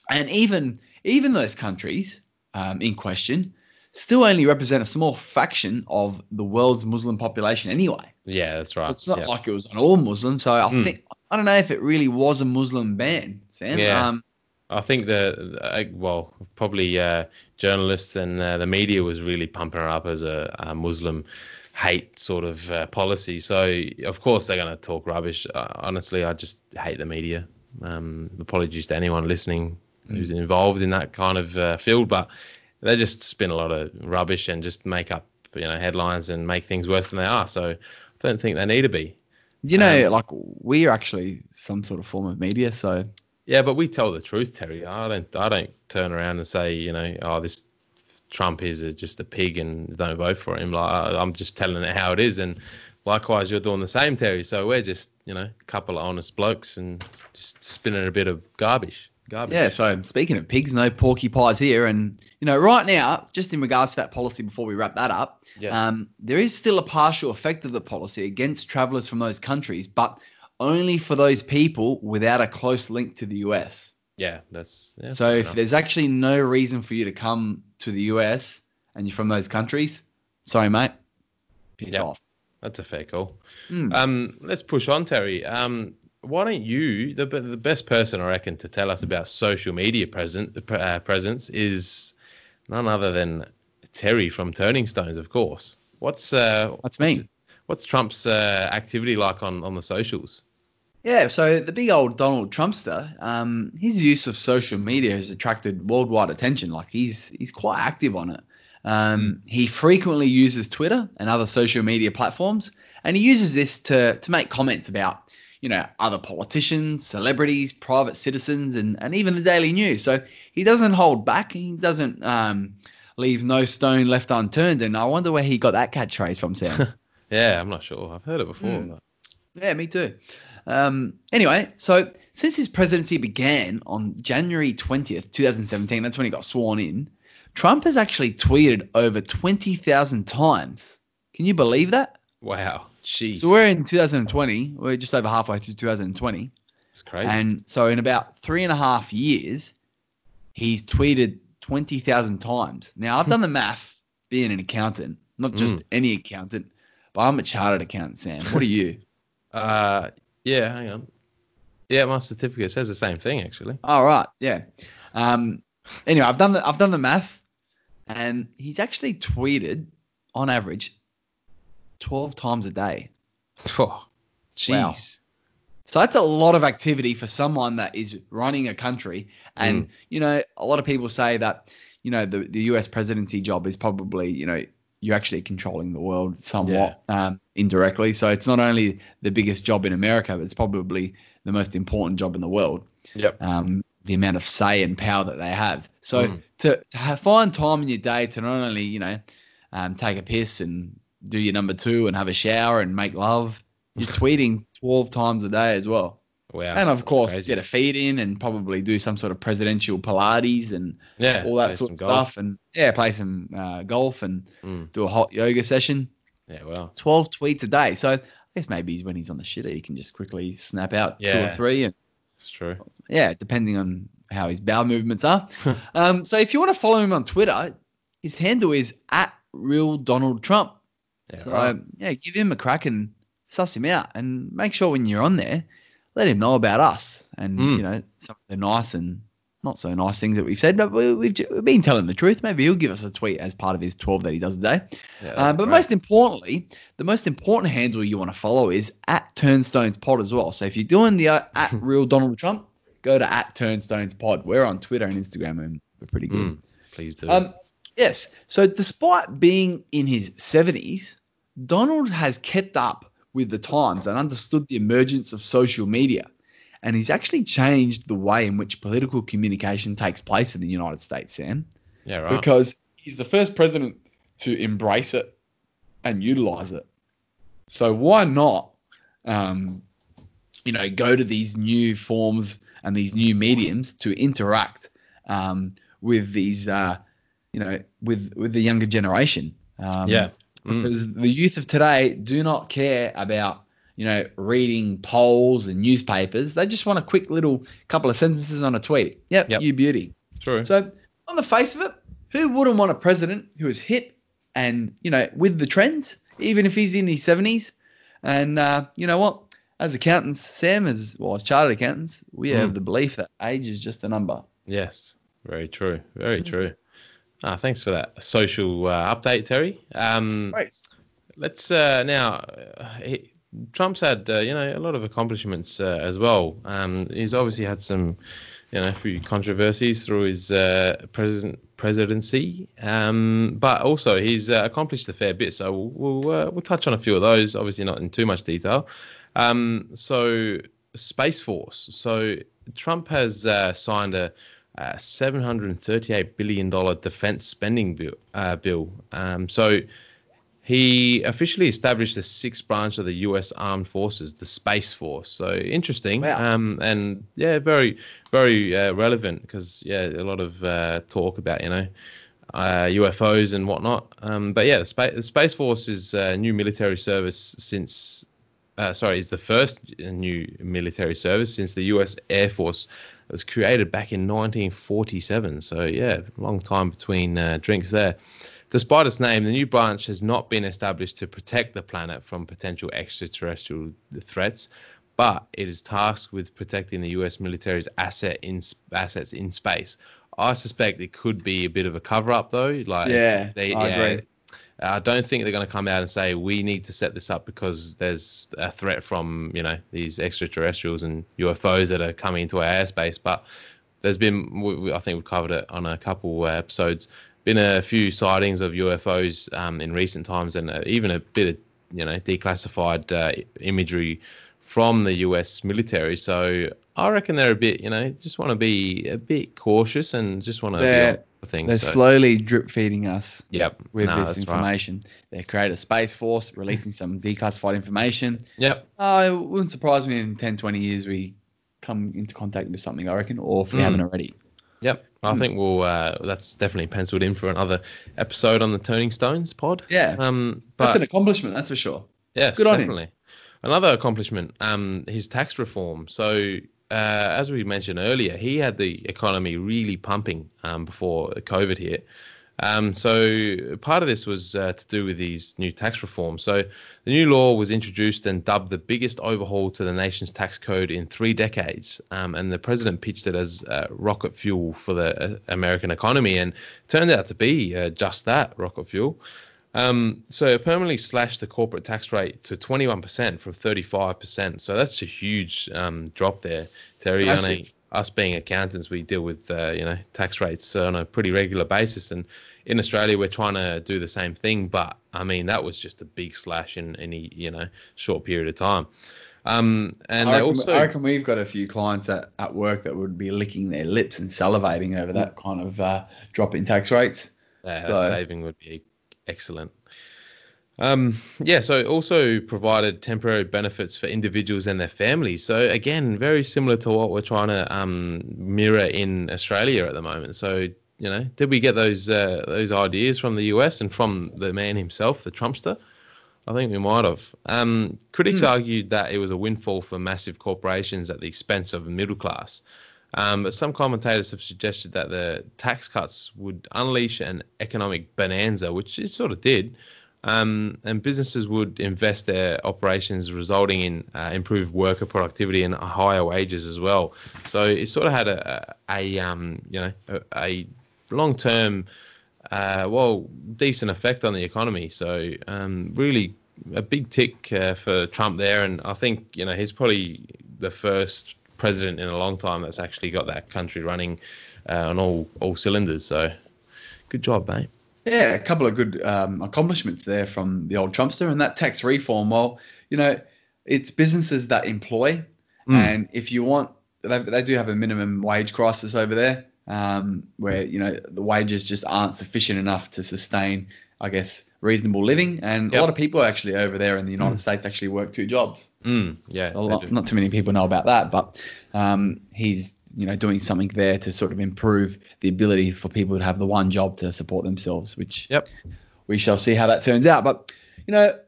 And even those countries in question still only represent a small faction of the world's Muslim population anyway. Yeah, that's right. So it's not like it was an all Muslim. So I think I don't know if it really was a Muslim ban, Sam. Yeah. I think probably journalists and the media was really pumping it up as a Muslim hate sort of policy. So of course they're going to talk rubbish. Honestly, I just hate the media. Apologies to anyone listening who's involved in that kind of field, but they just spin a lot of rubbish and just make up, headlines and make things worse than they are. So I don't think they need to be. We're actually some sort of form of media. So yeah, but we tell the truth, Terry. I don't turn around and say, this Trump is just a pig and don't vote for him. Like, I'm just telling it how it is, and likewise, you're doing the same, Terry. So we're just, a couple of honest blokes and just spinning a bit of garbage. Yeah, so speaking of pigs, no porky pies here. And, right now, just in regards to that policy before we wrap that up, there is still a partial effect of the policy against travellers from those countries, but only for those people without a close link to the US. Yeah, that's – so if there's actually no reason for you to come to the US and you're from those countries, sorry, mate, piss off. That's a fair call. Let's push on, Terry. Why don't you, the best person, I reckon, to tell us about social media presence is none other than Terry from Turning Stones, of course. That's me. What's Trump's activity like on the socials? Yeah, so the big old Donald Trumpster, his use of social media has attracted worldwide attention. Like he's quite active on it. He frequently uses Twitter and other social media platforms, and he uses this to make comments about, other politicians, celebrities, private citizens, and even the daily news. So he doesn't hold back. He doesn't leave no stone left unturned. And I wonder where he got that catchphrase from, Sam. Yeah, I'm not sure. I've heard it before. Yeah, me too. Anyway, so since his presidency began on January 20th, 2017, that's when he got sworn in, Trump has actually tweeted over 20,000 times. Can you believe that? Wow. Jeez. So we're in 2020. We're just over halfway through 2020. That's crazy. And so in about 3.5 years, he's tweeted 20,000 times. Now, I've done the math being an accountant, not just any accountant, but I'm a chartered accountant, Sam. What are you? Yeah, hang on. Yeah, my certificate says the same thing, actually. All right. Yeah. Anyway, I've done the math. And he's actually tweeted, on average, 12 times a day. Oh, jeez. Wow. So that's a lot of activity for someone that is running a country. And, a lot of people say that, the US presidency job is probably, you're actually controlling the world somewhat indirectly. So it's not only the biggest job in America, but it's probably the most important job in the world. Yep. The amount of say and power that they have. So to find time in your day to not only, take a piss and do your number two and have a shower and make love, you're tweeting 12 times a day as well. Wow. And of course, you get a feed in and probably do some sort of presidential Pilates and all that sort of stuff. And play some golf and do a hot yoga session. Yeah, well, 12 tweets a day. So I guess maybe when he's on the shitter, he can just quickly snap out two or three. And it's true. Yeah, depending on how his bowel movements are. So if you want to follow him on Twitter, his handle is @RealDonaldTrump. Yeah, so, give him a crack and suss him out, and make sure when you're on there, let him know about us and some of the nice and not so nice things that we've said, but we've been telling the truth. Maybe he'll give us a tweet as part of his 12 that he does today. Yeah, but right. Most importantly, the most important handle you want to follow is @TurnstonesPod as well. So if you're doing the @RealDonaldTrump, go to @TurnstonesPod. We're on Twitter and Instagram, and we're pretty good. Please do. Yes. So despite being in his 70s, Donald has kept up with the times and understood the emergence of social media. And he's actually changed the way in which political communication takes place in the United States, Sam. Yeah, right. Because he's the first president to embrace it and utilize it. So why not, go to these new forms and these new mediums to interact with these, with the younger generation. Because the youth of today do not care about, reading polls and newspapers. They just want a quick little couple of sentences on a tweet. Yep. You beauty. True. So on the face of it, who wouldn't want a president who is hit and, with the trends, even if he's in his 70s? And you know what? As accountants, Sam, as chartered accountants, we have the belief that age is just a number. Yes. Very true. Very true. Ah, thanks for that social update, Terry. Let's now... Trump's had, a lot of accomplishments as well. He's obviously had some, few controversies through his presidency, but also he's accomplished a fair bit. So we'll touch on a few of those, obviously not in too much detail. So Space Force. So Trump has signed a $738 billion defense spending bill. So he officially established the sixth branch of the U.S. Armed Forces, the Space Force. So interesting. Wow. And, very, very relevant because, a lot of talk about, UFOs and whatnot. But, the Space Force is a new military service is the first new military service since the U.S. Air Force was created back in 1947. So, long time between drinks there. Despite its name, the new branch has not been established to protect the planet from potential extraterrestrial threats, but it is tasked with protecting the U.S. military's assets in space. I suspect it could be a bit of a cover-up, though. I agree. I don't think they're going to come out and say, we need to set this up because there's a threat from, these extraterrestrials and UFOs that are coming into our airspace. But there's been, I think we've covered it on a couple episodes, been a few sightings of UFOs in recent times, and even a bit of declassified imagery from the US military. So I reckon they're a bit just want to be a bit cautious and just want to be on things. They're slowly drip feeding us this information. Right. They create a Space Force, releasing some declassified information. Yep. It wouldn't surprise me in 10-20 years we come into contact with something, I reckon, or if we haven't already. Yep. I think we'll that's definitely penciled in for another episode on the Turning Stones pod. Yeah. But that's an accomplishment, that's for sure. Yes, good definitely. On him. Another accomplishment, his tax reform. So as we mentioned earlier, he had the economy really pumping before COVID hit. So part of this was to do with these new tax reforms. So the new law was introduced and dubbed the biggest overhaul to the nation's tax code in 3 decades. And the president pitched it as rocket fuel for the American economy, and turned out to be just that, rocket fuel. So it permanently slashed the corporate tax rate to 21% from 35%. So that's a huge drop there, Terry. Us being accountants, we deal with, tax rates on a pretty regular basis. And in Australia, we're trying to do the same thing. But, that was just a big slash in any, short period of time. I reckon we've got a few clients at work that would be licking their lips and salivating over that kind of drop in tax rates. That saving would be excellent. So it also provided temporary benefits for individuals and their families. So again, very similar to what we're trying to mirror in Australia at the moment. So, did we get those ideas from the US and from the man himself, the Trumpster? I think we might have. Critics argued that it was a windfall for massive corporations at the expense of the middle class. But some commentators have suggested that the tax cuts would unleash an economic bonanza, which it sort of did. And businesses would invest their operations, resulting in improved worker productivity and higher wages as well. So it sort of had a long-term, decent effect on the economy. So really a big tick for Trump there. And I think, he's probably the first president in a long time that's actually got that country running on all cylinders. So good job, mate. Yeah, a couple of good accomplishments there from the old Trumpster. And that tax reform, well, it's businesses that employ. Mm. And if you want, they do have a minimum wage crisis over there where, the wages just aren't sufficient enough to sustain, I guess, reasonable living. And a lot of people actually over there in the United States actually work two jobs. Mm. Yeah, so not too many people know about that, but he's doing something there to sort of improve the ability for people to have the one job to support themselves, which we shall see how that turns out. But,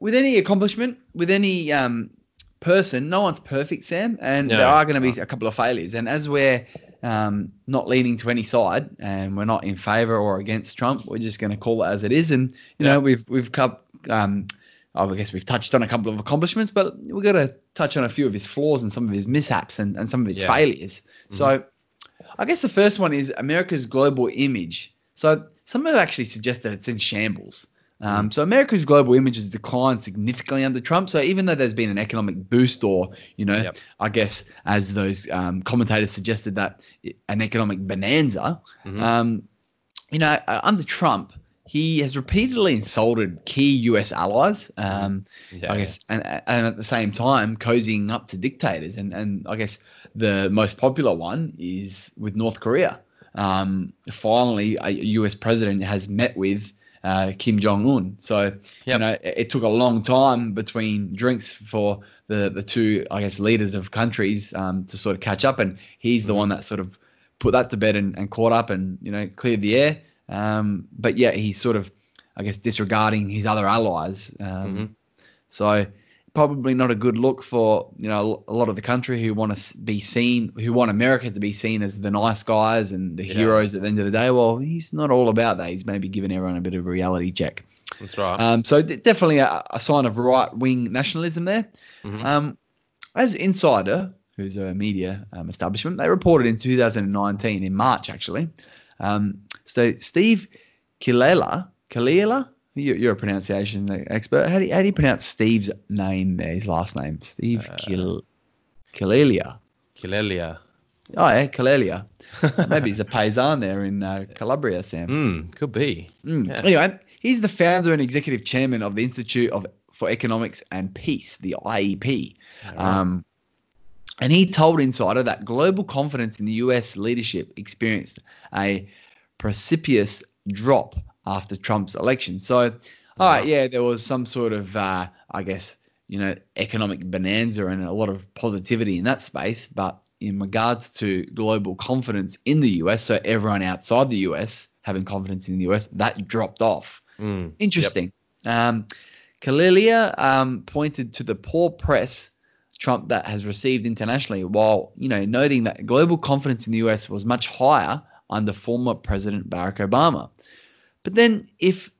with any accomplishment, with any person, no one's perfect, Sam, and there are going to be a couple of failures. And as we're not leaning to any side and we're not in favor or against Trump, we're just going to call it as it is. And, we've I guess we've touched on a couple of accomplishments, but we've got to touch on a few of his flaws and some of his mishaps and some of his failures. Mm-hmm. So I guess the first one is America's global image. So some have actually suggested it's in shambles. So America's global image has declined significantly under Trump. So even though there's been an economic boost or, I guess as those commentators suggested that an economic bonanza, under Trump, he has repeatedly insulted key U.S. allies, and at the same time cozying up to dictators. And I guess the most popular one is with North Korea. Finally, a U.S. president has met with Kim Jong Un. So, it took a long time between drinks for the two, I guess, leaders of countries to sort of catch up. And he's the one that sort of put that to bed and caught up and, cleared the air. But yeah, he's sort of, I guess, disregarding his other allies. So probably not a good look for, a lot of the country who want to be seen, who want America to be seen as the nice guys and the heroes at the end of the day. Well, he's not all about that. He's maybe giving everyone a bit of a reality check. That's right. So definitely a sign of right-wing nationalism there. As Insider, who's a media establishment, they reported in 2019, in March actually, so Steve Kilelia, you're a pronunciation expert. How do you pronounce Steve's name there, his last name? Steve Kilelia. Kilelia. Oh, yeah, Kilelia. Maybe he's a paisan there in Calabria, Sam. Could be. Yeah. Anyway, he's the founder and executive chairman of the Institute for Economics and Peace, the IEP. Right. And he told Insider that global confidence in the U.S. leadership experienced a precipitous drop after Trump's election. So, there was some sort of, economic bonanza and a lot of positivity in that space. But in regards to global confidence in the U.S., so everyone outside the U.S. having confidence in the U.S., that dropped off. Interesting. Yep. Kilelia pointed to the poor press Trump that has received internationally while, noting that global confidence in the U.S. was much higher under former President Barack Obama. But then if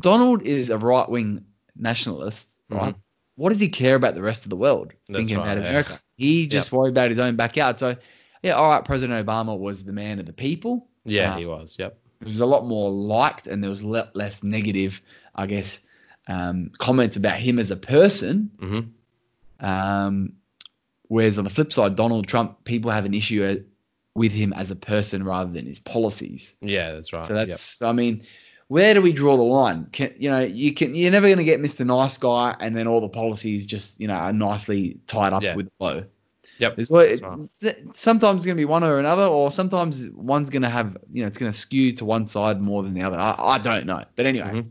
Donald is a right-wing nationalist, right, what does he care about the rest of the world thinking about America? He just worried about his own backyard. So, President Obama was the man of the people. Yeah, he was, It was a lot more liked and there was less negative, I guess, comments about him as a person. Whereas on the flip side, Donald Trump, people have an issue with him as a person rather than his policies. Yeah, that's right. So that's, where do we draw the line? You're never going to get Mr. Nice Guy and then all the policies just, are nicely tied up with blow. Yep. Sometimes it's going to be one or another, or sometimes one's going to have, it's going to skew to one side more than the other. I don't know. But anyway.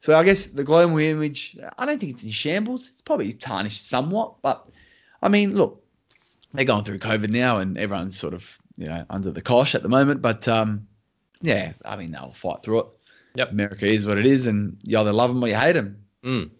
So I guess the global image, I don't think it's in shambles. It's probably tarnished somewhat. But, look, they're going through COVID now and everyone's sort of, under the cosh at the moment. But, they'll fight through it. Yep. America is what it is and you either love them or you hate them.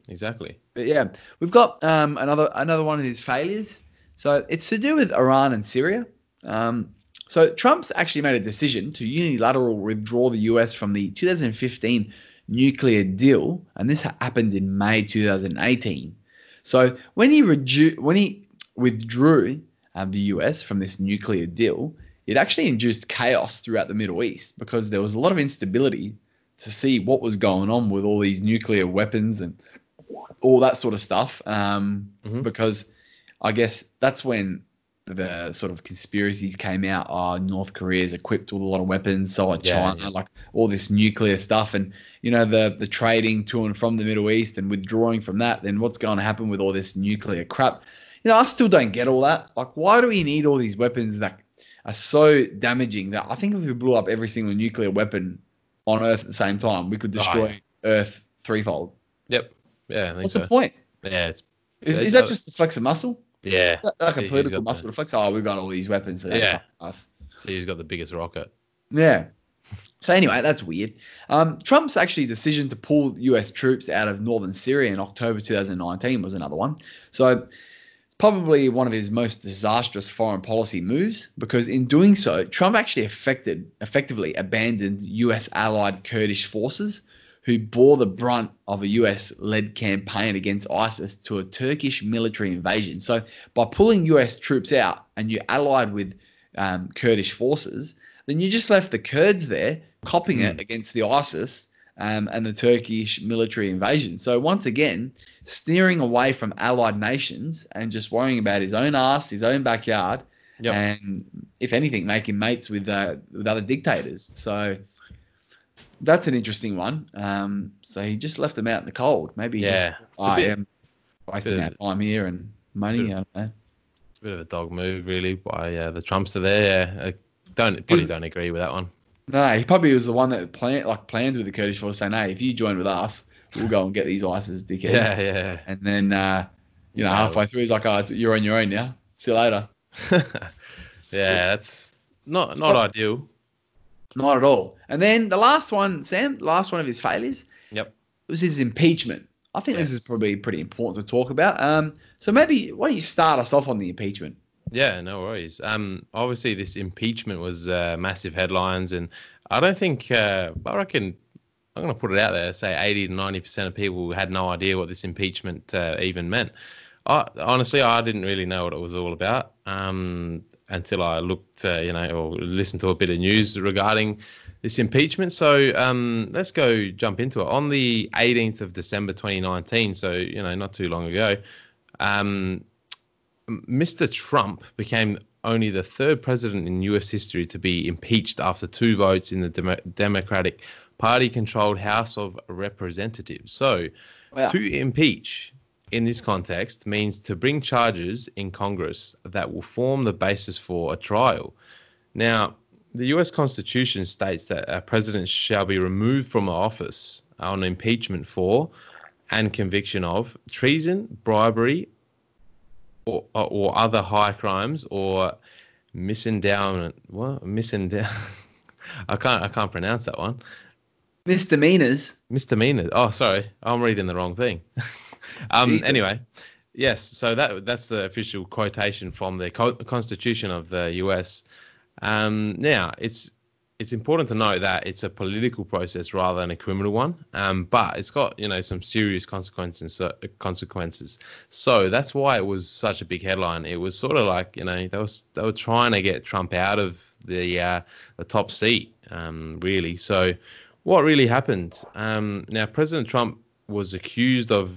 Exactly. But, yeah, we've got another one of these failures. So it's to do with Iran and Syria. So Trump's actually made a decision to unilaterally withdraw the U.S. from the 2015 nuclear deal, and this happened in May 2018. So when he withdrew the US from this nuclear deal, it actually induced chaos throughout the Middle East because there was a lot of instability to see what was going on with all these nuclear weapons and all that sort of stuff. Because I guess that's when the sort of conspiracies came out. North Korea is equipped with a lot of weapons, so are China, like all this nuclear stuff. And, you know, the trading to and from the Middle East and withdrawing from that, then what's going to happen with all this nuclear crap? You know, I still don't get all that. Like, why do we need all these weapons that are so damaging that I think if we blew up every single nuclear weapon on Earth at the same time, we could destroy Earth threefold? Yep. Yeah. What's the point? Yeah. Is that just the flex of muscle? Yeah. That's a political muscle to flex. Oh, we've got all these weapons. So us. So he's got the biggest rocket. Yeah. So anyway, that's weird. Trump's actually decision to pull US troops out of northern Syria in October 2019 was another one. So it's probably one of his most disastrous foreign policy moves, because in doing so, Trump actually effectively abandoned US allied Kurdish forces, who bore the brunt of a US-led campaign against ISIS, to a Turkish military invasion. So by pulling US troops out and you're allied with Kurdish forces, then you just left the Kurds there copping it against the ISIS and the Turkish military invasion. So once again, steering away from allied nations and just worrying about his own ass, his own backyard, and if anything, making mates with other dictators. So that's an interesting one. So he just left them out in the cold. Maybe he am wasting our time here and money. I don't know. It's a bit of a dog move, really, by the Trumpster there. I don't agree with that one. No, he probably was the one that planned with the Kurdish force, saying, "Hey, if you join with us, we'll go and get these ISIS dickheads." Yeah. And then halfway through, he's like, "Oh, you're on your own now. See you later." That's not ideal. Not at all. And then the last one, Sam, of his failures was his impeachment. I think this is probably pretty important to talk about. So maybe why don't you start us off on the impeachment? Yeah, no worries. Obviously, this impeachment was massive headlines, and I don't think I reckon I'm going to put it out there, say 80 to 90% of people had no idea what this impeachment even meant. Honestly, I didn't really know what it was all about. Until I looked, or listened to a bit of news regarding this impeachment. So let's go jump into it. On the 18th of December 2019, so, not too long ago, Mr. Trump became only the third president in U.S. history to be impeached after two votes in the Democratic Party-controlled House of Representatives. So to impeach in this context means to bring charges in Congress that will form the basis for a trial. Now, the US Constitution states that a president shall be removed from office on impeachment for and conviction of treason, bribery, or other high crimes, or misendowment. What? Misendowment. I can't pronounce that one. Misdemeanors. Oh, sorry. I'm reading the wrong thing. Anyway, yes. So that's the official quotation from the Constitution of the US. Now, it's important to note that it's a political process rather than a criminal one. But it's got some serious consequences. So that's why it was such a big headline. It was sort of like they were trying to get Trump out of the top seat really. So what really happened? Now, President Trump was accused of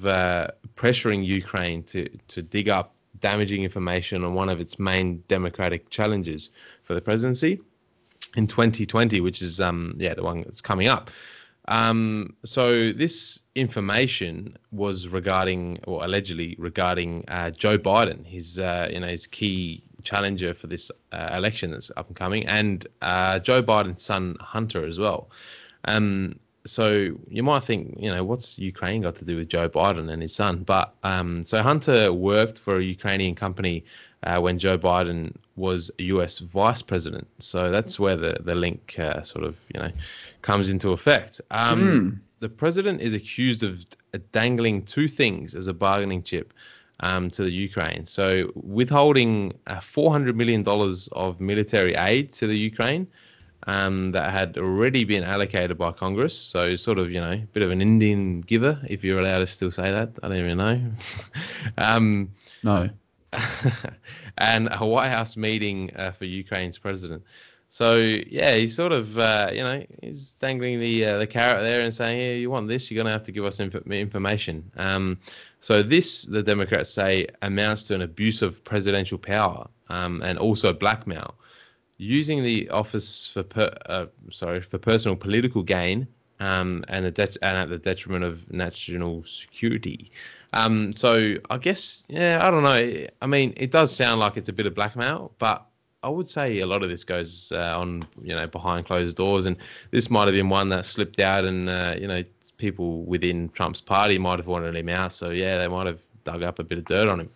pressuring Ukraine to dig up damaging information on one of its main democratic challenges for the presidency in 2020, which is the one that's coming up. So this information was allegedly regarding Joe Biden, his key challenger for this election that's up and coming, and Joe Biden's son Hunter as well. So you might think, what's Ukraine got to do with Joe Biden and his son? But so Hunter worked for a Ukrainian company when Joe Biden was US vice president. So that's where the link comes into effect. The president is accused of dangling two things as a bargaining chip to the Ukraine. So withholding $400 million of military aid to the Ukraine, that had already been allocated by Congress. So sort of, you know, a bit of an Indian giver, if you're allowed to still say that. I don't even know. No. And a White House meeting for Ukraine's president. So, yeah, he's sort of, you know, he's dangling the carrot there and saying, yeah, you want this, you're going to have to give us information. So this, the Democrats say, amounts to an abuse of presidential power and also blackmail. Using the office for personal political gain and at the detriment of national security. So I guess, yeah, I don't know. I mean, it does sound like it's a bit of blackmail, but I would say a lot of this goes on, you know, behind closed doors, and this might have been one that slipped out, and you know, people within Trump's party might have wanted him out, so yeah, they might have dug up a bit of dirt on him.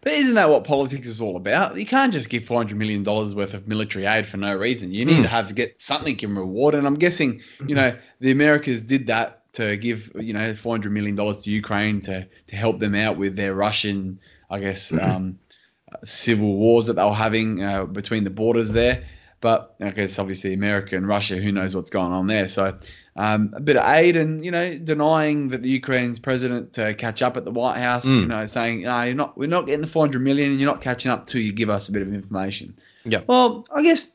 But isn't that what politics is all about? You can't just give $400 million worth of military aid for no reason. You need to have to get something in reward, and I'm guessing, you know, the Americans did that to give, you know, $400 million to Ukraine to help them out with their Russian, I guess, civil wars that they were having between the borders there. But I guess obviously America and Russia, who knows what's going on there. So a bit of aid, and, you know, denying that the Ukraine's president to catch up at the White House, you know, saying, no, we're not getting the 400 million and you're not catching up till you give us a bit of information. Yeah. Well, I guess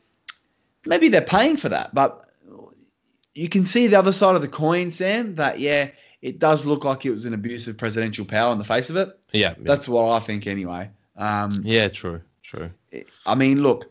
maybe they're paying for that, but you can see the other side of the coin, Sam, that, yeah, it does look like it was an abuse of presidential power in the face of it. Yeah. That's what I think anyway. Yeah, true. I mean, look,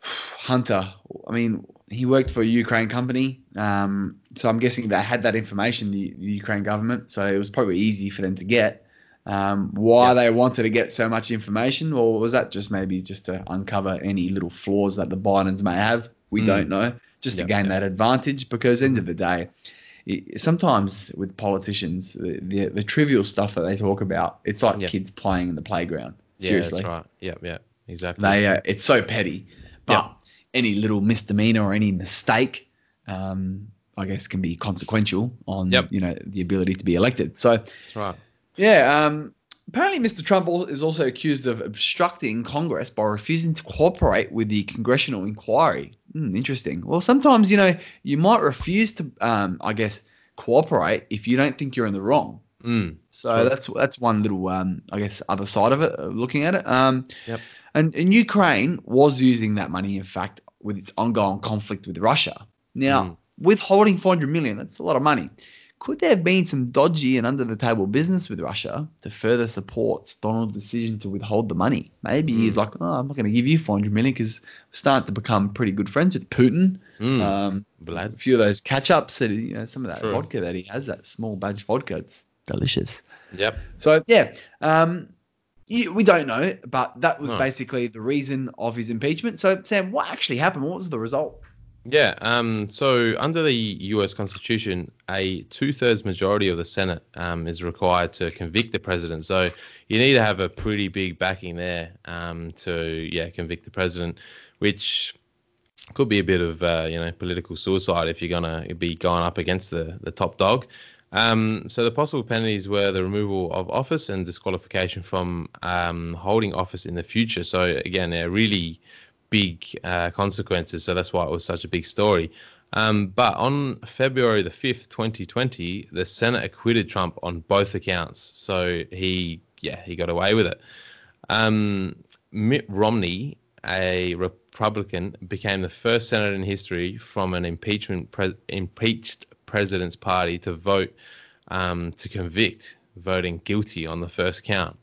Hunter, I mean, he worked for a Ukraine company, so I'm guessing they had that information, the Ukraine government, so it was probably easy for them to get. Why they wanted to get so much information, or was that just maybe just to uncover any little flaws that the Bidens may have? We don't know, just to gain that advantage, because end of the day, sometimes with politicians, the trivial stuff that they talk about, it's like kids playing in the playground. Seriously. Yeah, that's right. Yeah, exactly. It's so petty. But any little misdemeanor or any mistake, I guess, can be consequential on you know, the ability to be elected. So that's right. Yeah. Apparently, Mr. Trump is also accused of obstructing Congress by refusing to cooperate with the congressional inquiry. Interesting. Well, sometimes, you know, you might refuse to, I guess, cooperate if you don't think you're in the wrong. So that's one little, I guess, other side of it, looking at it. And Ukraine was using that money, in fact, with its ongoing conflict with Russia. Now, withholding $400 million, that's a lot of money. Could there have been some dodgy and under-the-table business with Russia to further support Donald's decision to withhold the money? Maybe he's like, oh, I'm not going to give you $400 million because I'm starting to become pretty good friends with Putin. A few of those catch-ups, you know, some of that vodka that he has, that small batch vodka, it's delicious. Yep. So, yeah, we don't know, but that was basically the reason of his impeachment. So, Sam, what actually happened? What was the result? Yeah, so under the U.S. Constitution, a 2/3 majority of the Senate is required to convict the president. So you need to have a pretty big backing there to, convict the president, which could be a bit of, you know, political suicide if you're going to be going up against the top dog. So the possible penalties were the removal of office and disqualification from holding office in the future. So, again, they're really big consequences, so that's why it was such a big story. But on February the 5th, 2020, the Senate acquitted Trump on both accounts, so he got away with it. Mitt Romney, a Republican, became the first senator in history from an impeached president's party to vote to convict, voting guilty on the first count.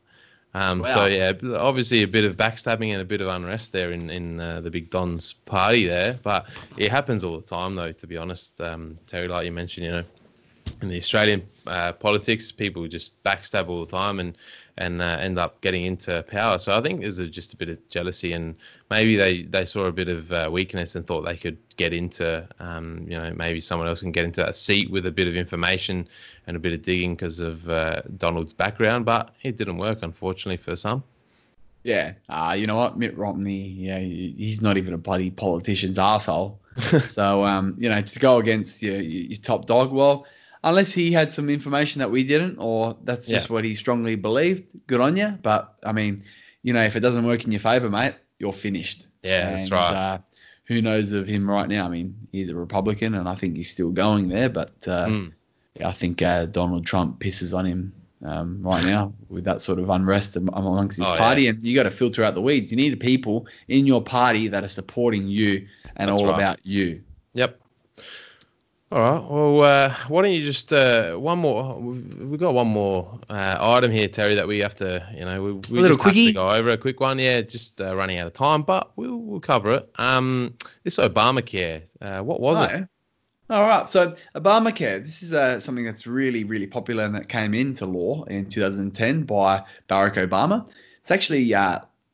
Wow. So, yeah, obviously a bit of backstabbing and a bit of unrest there in the Big Don's party there. But it happens all the time, though, to be honest. Terry, like you mentioned, you know, in the Australian politics, people just backstab all the time and end up getting into power. So I think there's just a bit of jealousy, and maybe they saw a bit of weakness and thought they could get into, you know, maybe someone else can get into that seat with a bit of information and a bit of digging because of Donald's background. But it didn't work, unfortunately, for some. Yeah. You know what? Mitt Romney, he's not even a bloody politician's arsehole. So, you know, to go against your top dog, well, unless he had some information that we didn't, or that's just what he strongly believed, good on you. But, I mean, you know, if it doesn't work in your favour, mate, you're finished. Yeah, that's right. Who who knows of him right now? I mean, he's a Republican, and I think he's still going there. But yeah, I think Donald Trump pisses on him right now with that sort of unrest amongst his party. Yeah. And you got to filter out the weeds. You need people in your party that are supporting you and That's all right. about you. Yep. All right. Well, why don't you just one more? We've got one more item here, Terry, that we have to, you know, we just have to go over a quick one. Yeah, just running out of time, but we'll cover it. This Obamacare, what was it? All right. So Obamacare, this is something that's really, really popular and that came into law in 2010 by Barack Obama. It's actually,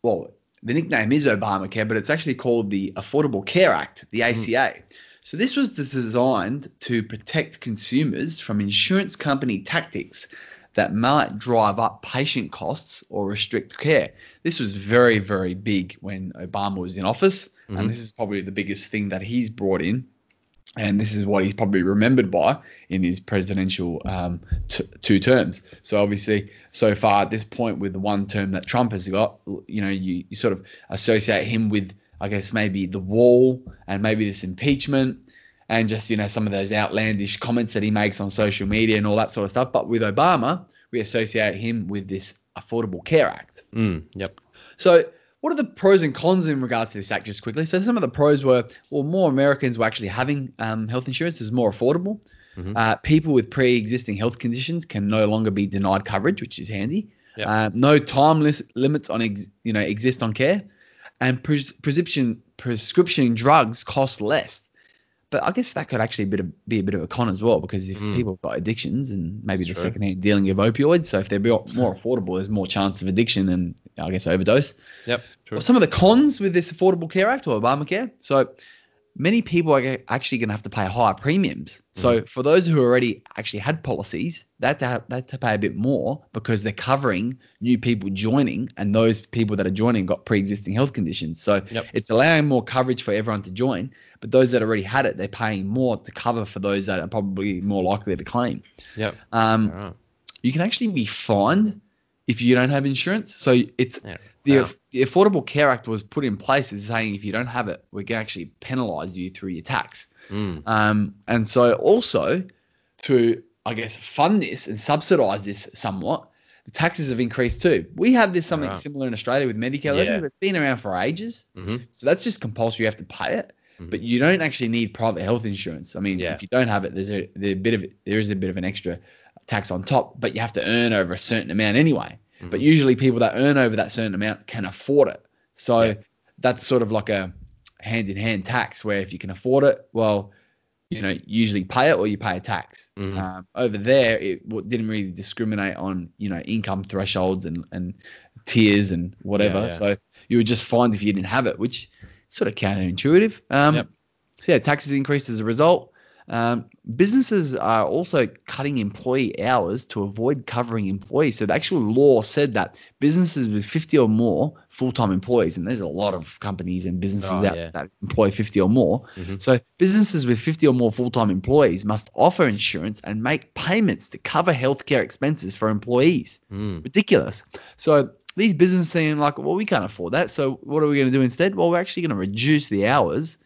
well, the nickname is Obamacare, but it's actually called the Affordable Care Act, the ACA. So this was designed to protect consumers from insurance company tactics that might drive up patient costs or restrict care. This was very, very big when Obama was in office, and this is probably the biggest thing that he's brought in, and this is what he's probably remembered by in his presidential two terms. So obviously, so far at this point with the one term that Trump has got, you know, you sort of associate him with, I guess, maybe the wall and maybe this impeachment and just, you know, some of those outlandish comments that he makes on social media and all that sort of stuff. But with Obama, we associate him with this Affordable Care Act. Yep. So what are the pros and cons in regards to this act just quickly? So some of the pros were, well, more Americans were actually having health insurance. It's more affordable. People with pre-existing health conditions can no longer be denied coverage, which is handy. Yep. No time limits on exist on care. And prescription drugs cost less. But I guess that could actually be a bit of a con as well, because if people have got addictions and maybe the secondhand dealing of opioids, so if they're more affordable, there's more chance of addiction and, I guess, overdose. Yep. True. Well, some of the cons with this Affordable Care Act or Obamacare. So many people are actually going to have to pay higher premiums. So for those who already actually had policies, they have to pay a bit more because they're covering new people joining, and those people that are joining got pre-existing health conditions. So it's allowing more coverage for everyone to join, but those that already had it, they're paying more to cover for those that are probably more likely to claim. You can actually be fined if you don't have insurance. So it's the Affordable Care Act was put in place is saying if you don't have it, we can actually penalise you through your tax. And so also to, I guess, fund this and subsidise this somewhat, the taxes have increased too. We have this something similar in Australia with Medicare. Levy, it's been around for ages. So that's just compulsory. You have to pay it. But you don't actually need private health insurance. I mean, if you don't have it, there is a bit of an extra tax on top, but you have to earn over a certain amount anyway. But usually people that earn over that certain amount can afford it. So that's sort of like a hand-in-hand tax where if you can afford it, well, you know, usually pay it or you pay a tax. Over there, it didn't really discriminate on, you know, income thresholds and tiers and whatever. So you were just fined if you didn't have it, which is sort of counterintuitive. Yeah, taxes increased as a result. Businesses are also cutting employee hours to avoid covering employees. So the actual law said that businesses with 50 or more full-time employees, and there's a lot of companies and businesses out there that employ 50 or more. So businesses with 50 or more full-time employees must offer insurance and make payments to cover healthcare expenses for employees. Ridiculous. So these businesses saying like, well, we can't afford that. So what are we going to do instead? Well, we're actually going to reduce the hours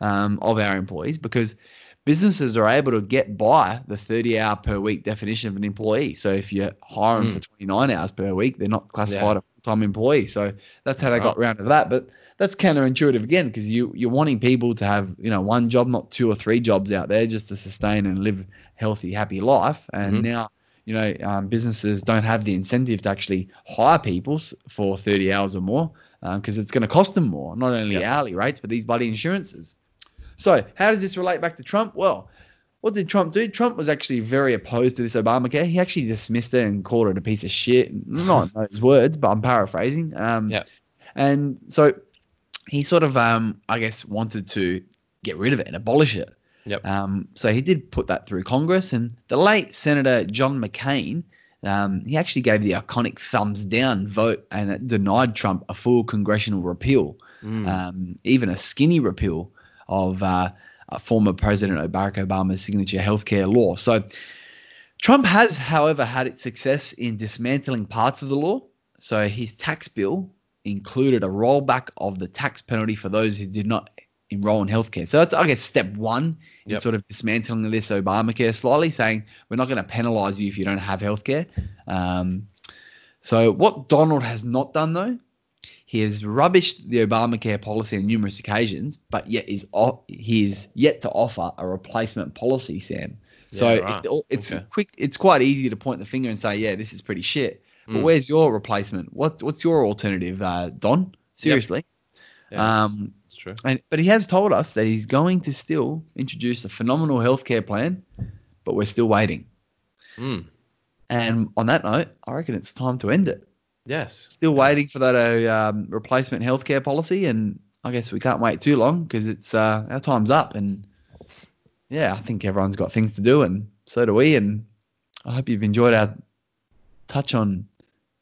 of our employees because – businesses are able to get by the 30-hour per week definition of an employee. So if you hire them for 29 hours per week, they're not classified a full-time employee. So that's how they got around to that. But that's counterintuitive again because you're wanting people to have, you know, one job, not two or three jobs out there just to sustain and live healthy, happy life. And now, you know, businesses don't have the incentive to actually hire people for 30 hours or more because it's going to cost them more, not only hourly rates but these bloody insurances. So how does this relate back to Trump? Well, what did Trump do? Trump was actually very opposed to this Obamacare. He actually dismissed it and called it a piece of shit. Not those words, but I'm paraphrasing. And so he sort of, I guess, wanted to get rid of it and abolish it. So he did put that through Congress. And the late Senator John McCain, he actually gave the iconic thumbs down vote and it denied Trump a full congressional repeal, even a skinny repeal of former President Barack Obama's signature healthcare law. So Trump has, however, had success in dismantling parts of the law. So his tax bill included a rollback of the tax penalty for those who did not enroll in healthcare. So that's, I guess, step one in sort of dismantling this Obamacare, slightly saying we're not going to penalize you if you don't have healthcare. So what Donald has not done, though, he has rubbished the Obamacare policy on numerous occasions, but yet he is yet to offer a replacement policy, Sam. So it's quite easy to point the finger and say, yeah, this is pretty shit. But where's your replacement? What's your alternative, Don? Seriously. Yep. It's true. But he has told us that he's going to still introduce a phenomenal healthcare plan, but we're still waiting. And on that note, I reckon it's time to end it. Yes. Still waiting for that replacement healthcare policy, and I guess we can't wait too long because it's our time's up. And yeah, I think everyone's got things to do, and so do we. And I hope you've enjoyed our touch on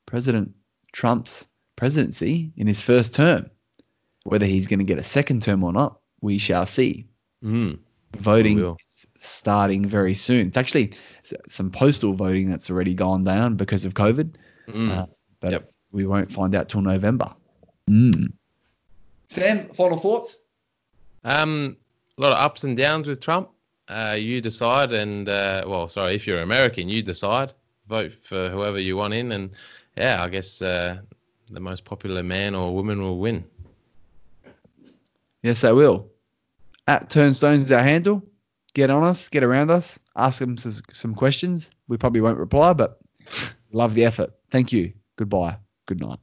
President Trump's presidency in his first term. Whether he's going to get a second term or not, we shall see. Voting is starting very soon. It's actually some postal voting that's already gone down because of COVID, but we won't find out till November. Sam, final thoughts? A lot of ups and downs with Trump. You decide, and if you're American, you decide. Vote for whoever you want in, and I guess the most popular man or woman will win. Yes, they will. @Turnstones is our handle. Get on us, get around us, ask them some questions. We probably won't reply, but love the effort. Thank you. Goodbye. Good night.